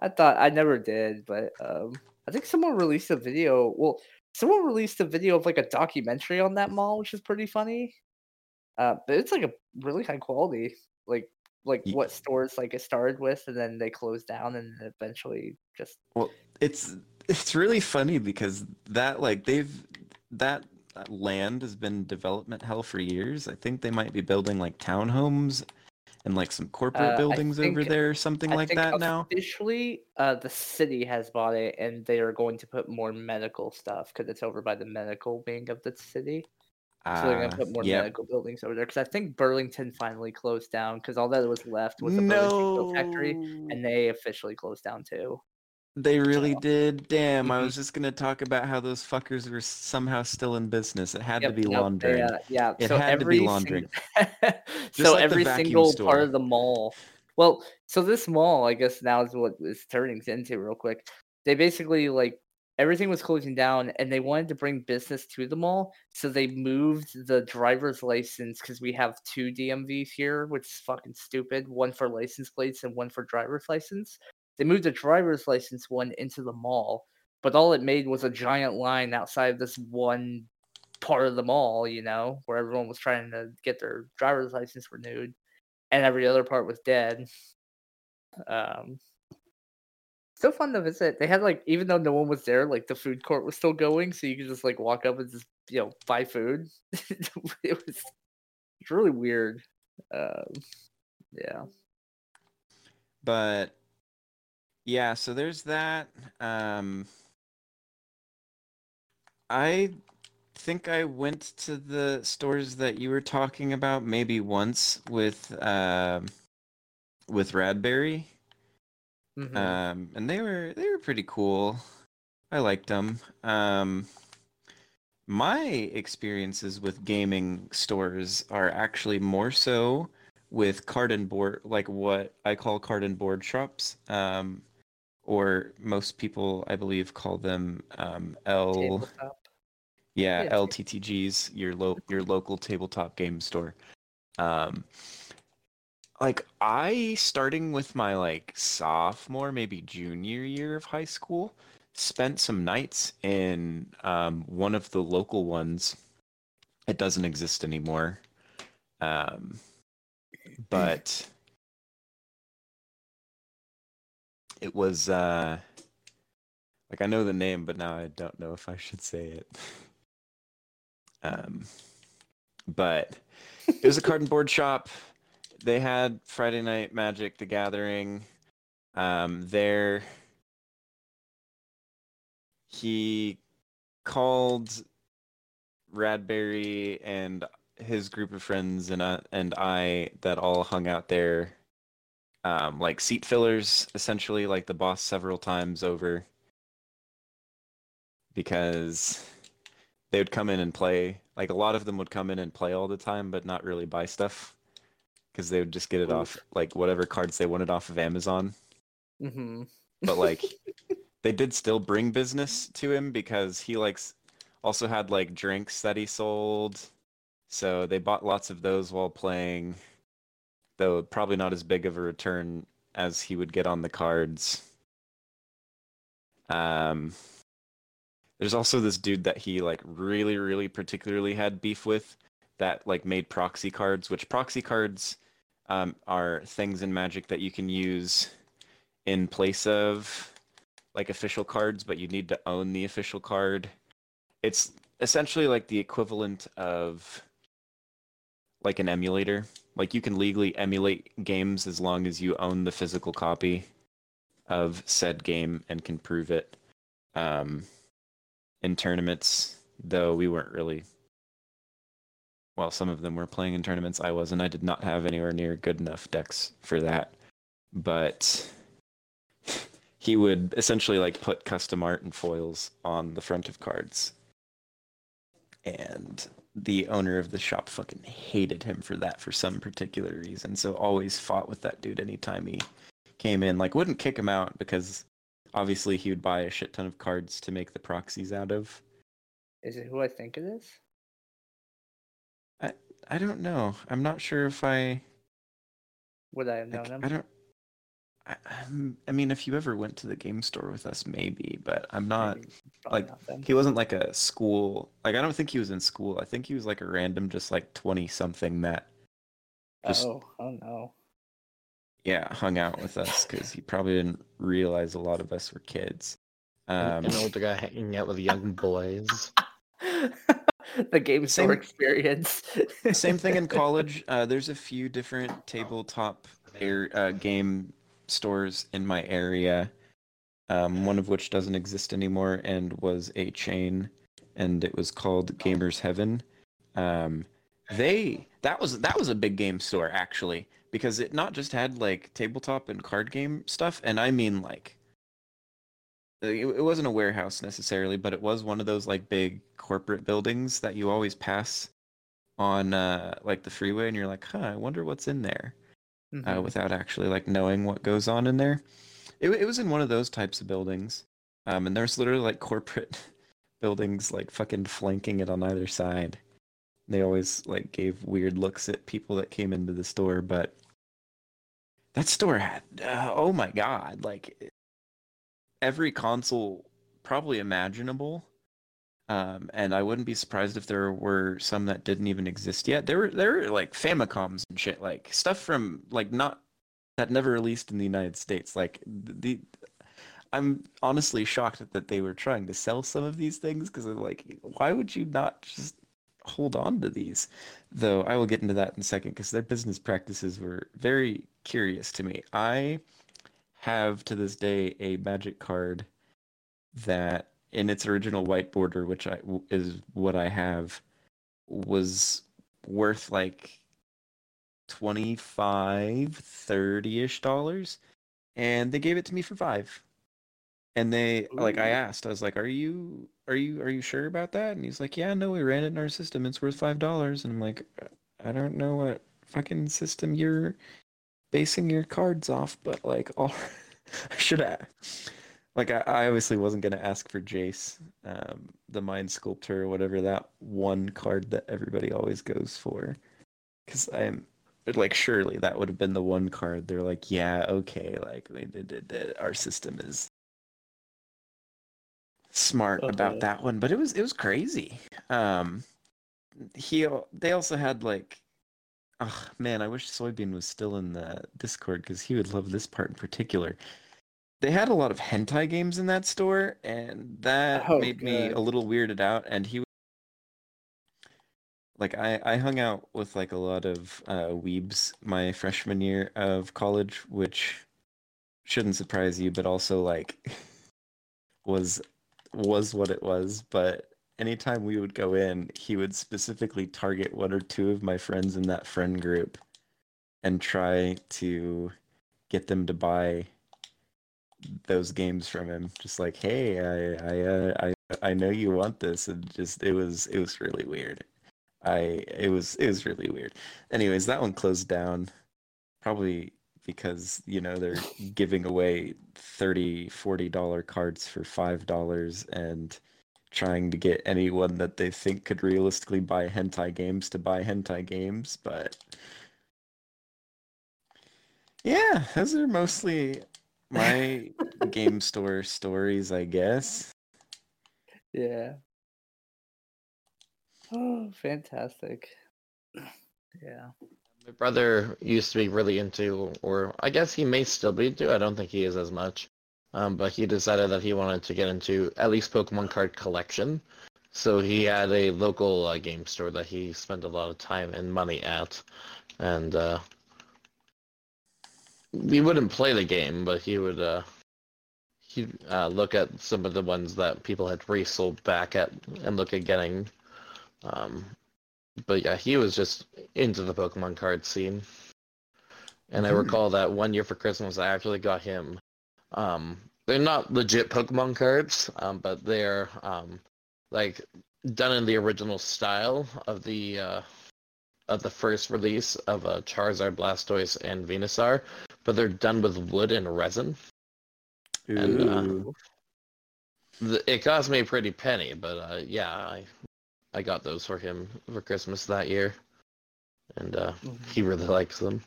I thought I never did, but um, I think someone released a video. Well, someone released a video of like a documentary on that mall, which is pretty funny. Uh, but it's like a really high quality, like like yeah. what stores like it started with, and then they closed down, and eventually just. Well, it's it's really funny because that like they've that. That land has been development hell for years. I think they might be building like townhomes and like some corporate uh, buildings think, over there or something I like that now. Officially, uh, the city has bought it, and they are going to put more medical stuff because it's over by the medical wing of the city. So uh, they're going to put more yep. medical buildings over there because I think Burlington finally closed down because all that was left was the no. Burlington factory, and they officially closed down too. They really did. Damn, mm-hmm. I was just going to talk about how those fuckers were somehow still in business. It had yep, to be yep, laundering. Yeah, yeah. It so had to be laundering. Sing- so like every single store. Part of the mall. Well, so this mall, I guess now is what it's turning into real quick. They basically, like, everything was closing down, and they wanted to bring business to the mall, so they moved the driver's license, because we have two D M Vs here, which is fucking stupid. One for license plates and one for driver's license. They moved the driver's license one into the mall, but all it made was a giant line outside of this one part of the mall, you know, where everyone was trying to get their driver's license renewed, and every other part was dead. Um, still fun to visit. They had, like, even though no one was there, like, the food court was still going, so you could just, like, walk up and just, you know, buy food. it was it's really weird. Um, yeah. But... yeah, so there's that. Um, I think I went to the stores that you were talking about maybe once with uh, with Radberry, mm-hmm. um, and they were they were pretty cool. I liked them. Um, My experiences with gaming stores are actually more so with card and board, like what I call card and board shops, um, or most people, I believe, call them um, L. Tabletop. Yeah, yeah, L T T Gs, your lo- your local tabletop game store. Um, like I, starting with my like sophomore, maybe junior year of high school, spent some nights in um, one of the local ones. It doesn't exist anymore, um, but it was uh, like I know the name, but now I don't know if I should say it. Um, but it was a card and board shop. They had Friday Night Magic, The Gathering. Um, there, he called Radberry and his group of friends and uh, and I that all hung out there, um, like seat fillers, essentially, like the boss several times over, because they would come in and play. Like a lot of them would come in and play all the time, but not really buy stuff, because they would just get it Oof. off, like whatever cards they wanted off of Amazon. Mm-hmm. But like, they did still bring business to him, because he likes also had like drinks that he sold, so they bought lots of those while playing, though probably not as big of a return as he would get on the cards. Um. There's also this dude that he like really, really particularly had beef with that like made proxy cards, which proxy cards um, are things in Magic that you can use in place of like official cards, but you need to own the official card. It's essentially like the equivalent of like an emulator. Like you can legally emulate games as long as you own the physical copy of said game and can prove it. Um, in tournaments, though we weren't really, well, some of them were playing in tournaments. I wasn't. I did not have anywhere near good enough decks for that. But he would essentially like put custom art and foils on the front of cards. And the owner of the shop fucking hated him for that for some particular reason. So always fought with that dude anytime he came in. Like wouldn't kick him out, because obviously, he would buy a shit ton of cards to make the proxies out of. Is it who I think it is? I I don't know. I'm not sure if I... Would I have known like, him? I don't... I, I mean, if you ever went to the game store with us, maybe, but I'm not... Like, not he wasn't like a school... Like, I don't think he was in school. I think he was like a random, just like twenty-something that... Just... Oh, oh no. Yeah, hung out with us, because he probably didn't realize a lot of us were kids. Um, an older guy hanging out with young boys. The game same, store experience. Same thing in college. Uh, there's a few different tabletop air, uh, game stores in my area, um, one of which doesn't exist anymore and was a chain, and it was called Gamers Heaven. Um, they that was that was a big game store, actually. Because it not just had like tabletop and card game stuff, and I mean like, it, it wasn't a warehouse necessarily, but it was one of those like big corporate buildings that you always pass on uh, like the freeway, and you're like, huh, I wonder what's in there, mm-hmm. uh, without actually like knowing what goes on in there. It it was in one of those types of buildings, um, and there's literally like corporate buildings like fucking flanking it on either side. They always like gave weird looks at people that came into the store, but that store had uh, oh my god, like every console probably imaginable, um, and I wouldn't be surprised if there were some that didn't even exist yet. There were there were like Famicoms and shit, like stuff from like not that never released in the United States. Like the I'm honestly shocked that they were trying to sell some of these things, because I'm like, why would you not just hold on to these? Though I will get into that in a second, because their business practices were very curious to me. I have to this day a Magic card that in its original white border, which I, is what I have, was worth like twenty-five, thirty-ish dollars, and they gave it to me for five. And they, Ooh. like I asked, I was like, are you are you are you sure about that? And he's like, yeah, no, we ran it in our system. It's worth five dollars. And I'm like, I don't know what fucking system you're basing your cards off, but like, all I should have. Like, I, I obviously wasn't going to ask for Jace, um, the Mind Sculptor, or whatever, that one card that everybody always goes for. Because I'm, like, surely that would have been the one card. They're like, yeah, okay, like, they did our system is smart okay. about that one. But it was it was crazy. Um, he They also had, like, oh, man, I wish Soybean was still in the Discord, because he would love this part in particular. They had a lot of hentai games in that store, and that oh, made God. me a little weirded out. And he was like, I, I hung out with like a lot of uh, weebs my freshman year of college, which shouldn't surprise you, but also like was was what it was. But anytime we would go in, he would specifically target one or two of my friends in that friend group and try to get them to buy those games from him, just like, hey, I, I, uh, I, I know you want this, and just it was, it was really weird. I, it was, it was really weird. Anyways, that one closed down, probably because you know they're giving away thirty, forty dollar cards for five dollars and trying to get anyone that they think could realistically buy hentai games to buy hentai games. But yeah, those are mostly my game store stories, I guess. Yeah. Oh, fantastic. Yeah. My brother used to be really into, or I guess he may still be into, I don't think he is as much, um, but he decided that he wanted to get into at least Pokemon card collection. So he had a local uh, game store that he spent a lot of time and money at, and uh we wouldn't play the game, but he would uh, he'd uh, look at some of the ones that people had resold back at and look at getting. Um, but yeah, he was just into the Pokemon card scene. And I recall that one year for Christmas, I actually got him. Um, they're not legit Pokemon cards, um, but they're um, like done in the original style of the uh, of the first release of uh, Charizard, Blastoise, and Venusaur. But they're done with wood and resin. Ooh. And uh, th- it cost me a pretty penny, but uh, yeah, I I got those for him for Christmas that year, and uh, mm-hmm. he really likes them.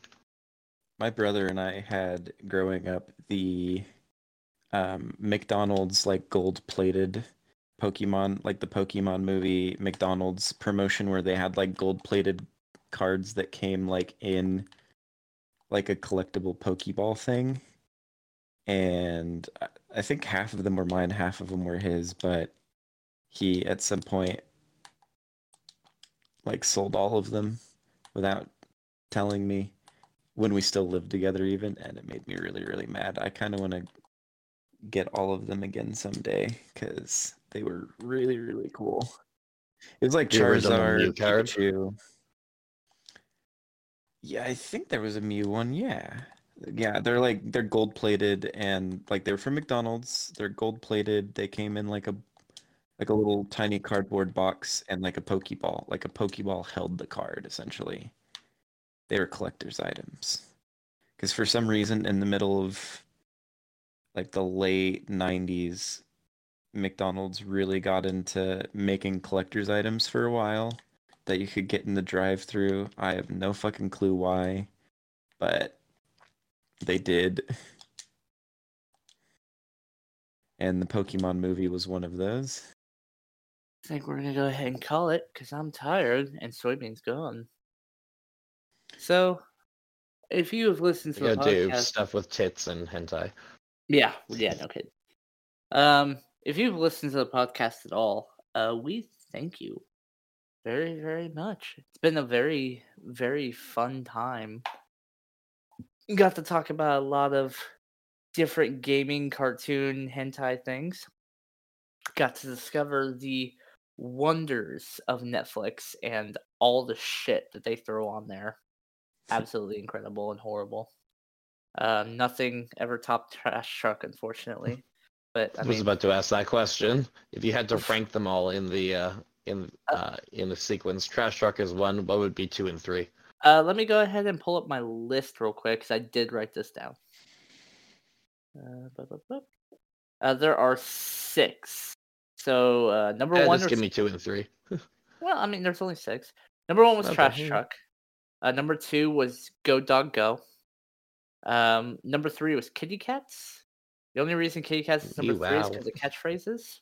My brother and I had growing up the um, McDonald's like gold-plated Pokemon, like the Pokemon movie McDonald's promotion where they had like gold-plated cards that came like in like a collectible Pokeball thing, and I think half of them were mine, half of them were his, but he at some point like sold all of them without telling me when we still lived together even, and it made me really, really mad. I kind of want to get all of them again someday because they were really, really cool. It was like Charizard, Pikachu. Yeah, I think there was a Mew one, yeah. Yeah, they're like, they're gold-plated, and like, they're from McDonald's, they're gold-plated, they came in like a like a little tiny cardboard box and like a Pokeball. Like a Pokeball held the card, essentially. They were collector's items. Because for some reason, in the middle of like the late nineties, McDonald's really got into making collector's items for a while that you could get in the drive-thru. I have no fucking clue why, but they did. And the Pokemon movie was one of those. I think we're going to go ahead and call it because I'm tired and Soybean's gone. So, if you have listened to yeah, the podcast... do stuff with tits and hentai. Yeah, yeah, no kidding. Um, if you've listened to the podcast at all, uh, we thank you. Very, very much. It's been a very, very fun time. Got to talk about a lot of different gaming, cartoon, hentai things. Got to discover the wonders of Netflix and all the shit that they throw on there. Absolutely incredible and horrible. Uh, nothing ever topped Trash Truck, unfortunately. But I, I was mean, about to ask that question. If you had to rank them all in the uh, in uh, in the sequence, Trash Truck is one. What would be two and three? Uh, let me go ahead and pull up my list real quick because I did write this down. Uh, blah, blah, blah. Uh, there are six. So uh, number yeah, one. Just give me two and three. Well, I mean, there's only six. Number one was okay. Trash Truck. Uh, number two was Go Dog Go. Um, number three was Kitty Cats. The only reason Kitty Cats is number Ew, three wow. is because of catchphrases.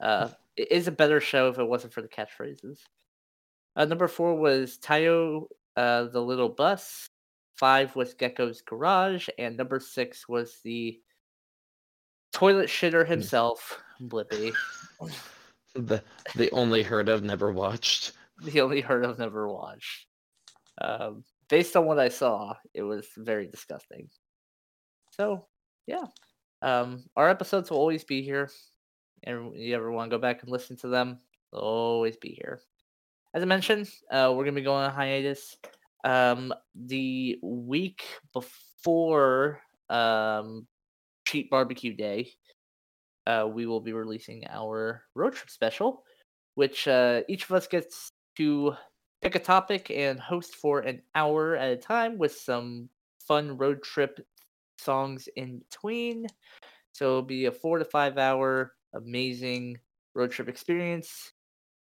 Uh, it is a better show if it wasn't for the catchphrases. Uh, number four was Tayo uh, the Little Bus. Five was Gecko's Garage. And number six was the toilet shitter himself, Blippi. The the only heard of, never watched. The only heard of, never watched. Um, based on what I saw, it was very disgusting. So, yeah. Um, our episodes will always be here. And if you ever want to go back and listen to them, they'll always be here. As I mentioned, uh, we're going to be going on hiatus. Um, the week before um, Cheap Barbecue Day, uh, we will be releasing our road trip special, which uh, each of us gets to pick a topic and host for an hour at a time with some fun road trip songs in between. So it'll be a four to five hour amazing road trip experience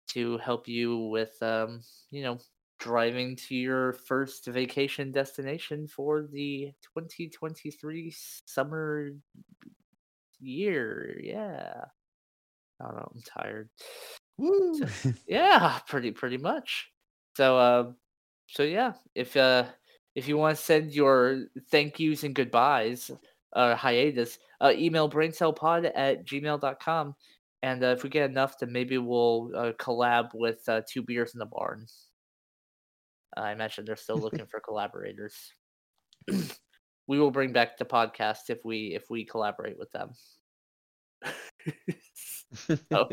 to help you with, um, you know, driving to your first vacation destination for the twenty twenty-three summer year. Yeah. I don't know. I'm tired. Woo. So, yeah, pretty, pretty much. So, uh, so yeah, if uh, if you want to send your thank yous and goodbyes, uh, hiatus, uh, email braincellpod at gmail dot com. And uh, if we get enough, then maybe we'll uh, collab with uh, Two Beers in the Barn. I imagine they're still looking for collaborators. We will bring back the podcast if we if we collaborate with them. so,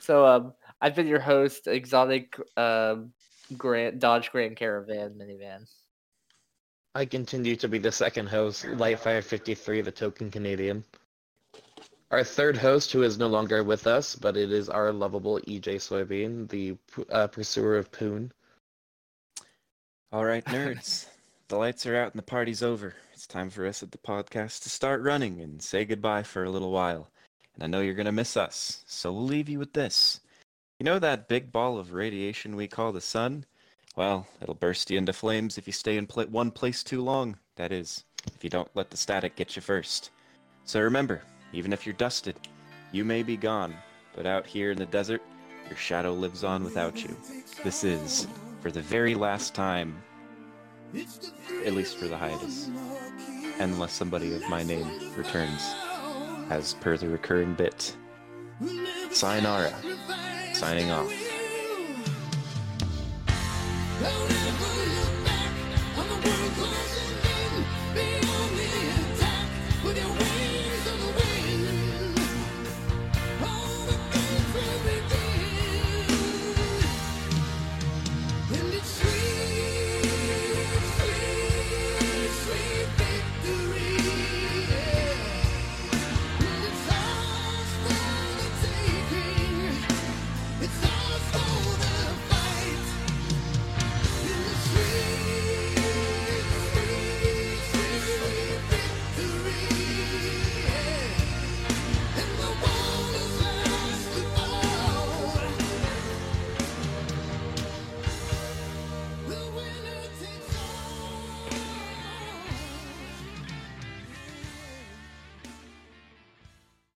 so um, I've been your host, Exotic uh, Grand, Dodge Grand Caravan Minivan. I continue to be the second host, Lightfire fifty-three, the token Canadian. Our third host, who is no longer with us, but it is our lovable E J Soybean, the uh, pursuer of Poon. All right, nerds. The lights are out and the party's over. It's time for us at the podcast to start running and say goodbye for a little while. And I know you're going to miss us, so we'll leave you with this. You know that big ball of radiation we call the sun? Well, it'll burst you into flames if you stay in pl- one place too long. That is, if you don't let the static get you first. So remember, even if you're dusted, you may be gone, but out here in the desert, your shadow lives on without you. This is, for the very last time, at least for the hiatus, unless somebody of my name returns, as per the recurring bit. Sai Onara, signing off. Don't ever look back on the world closing in, beyond the attack, with your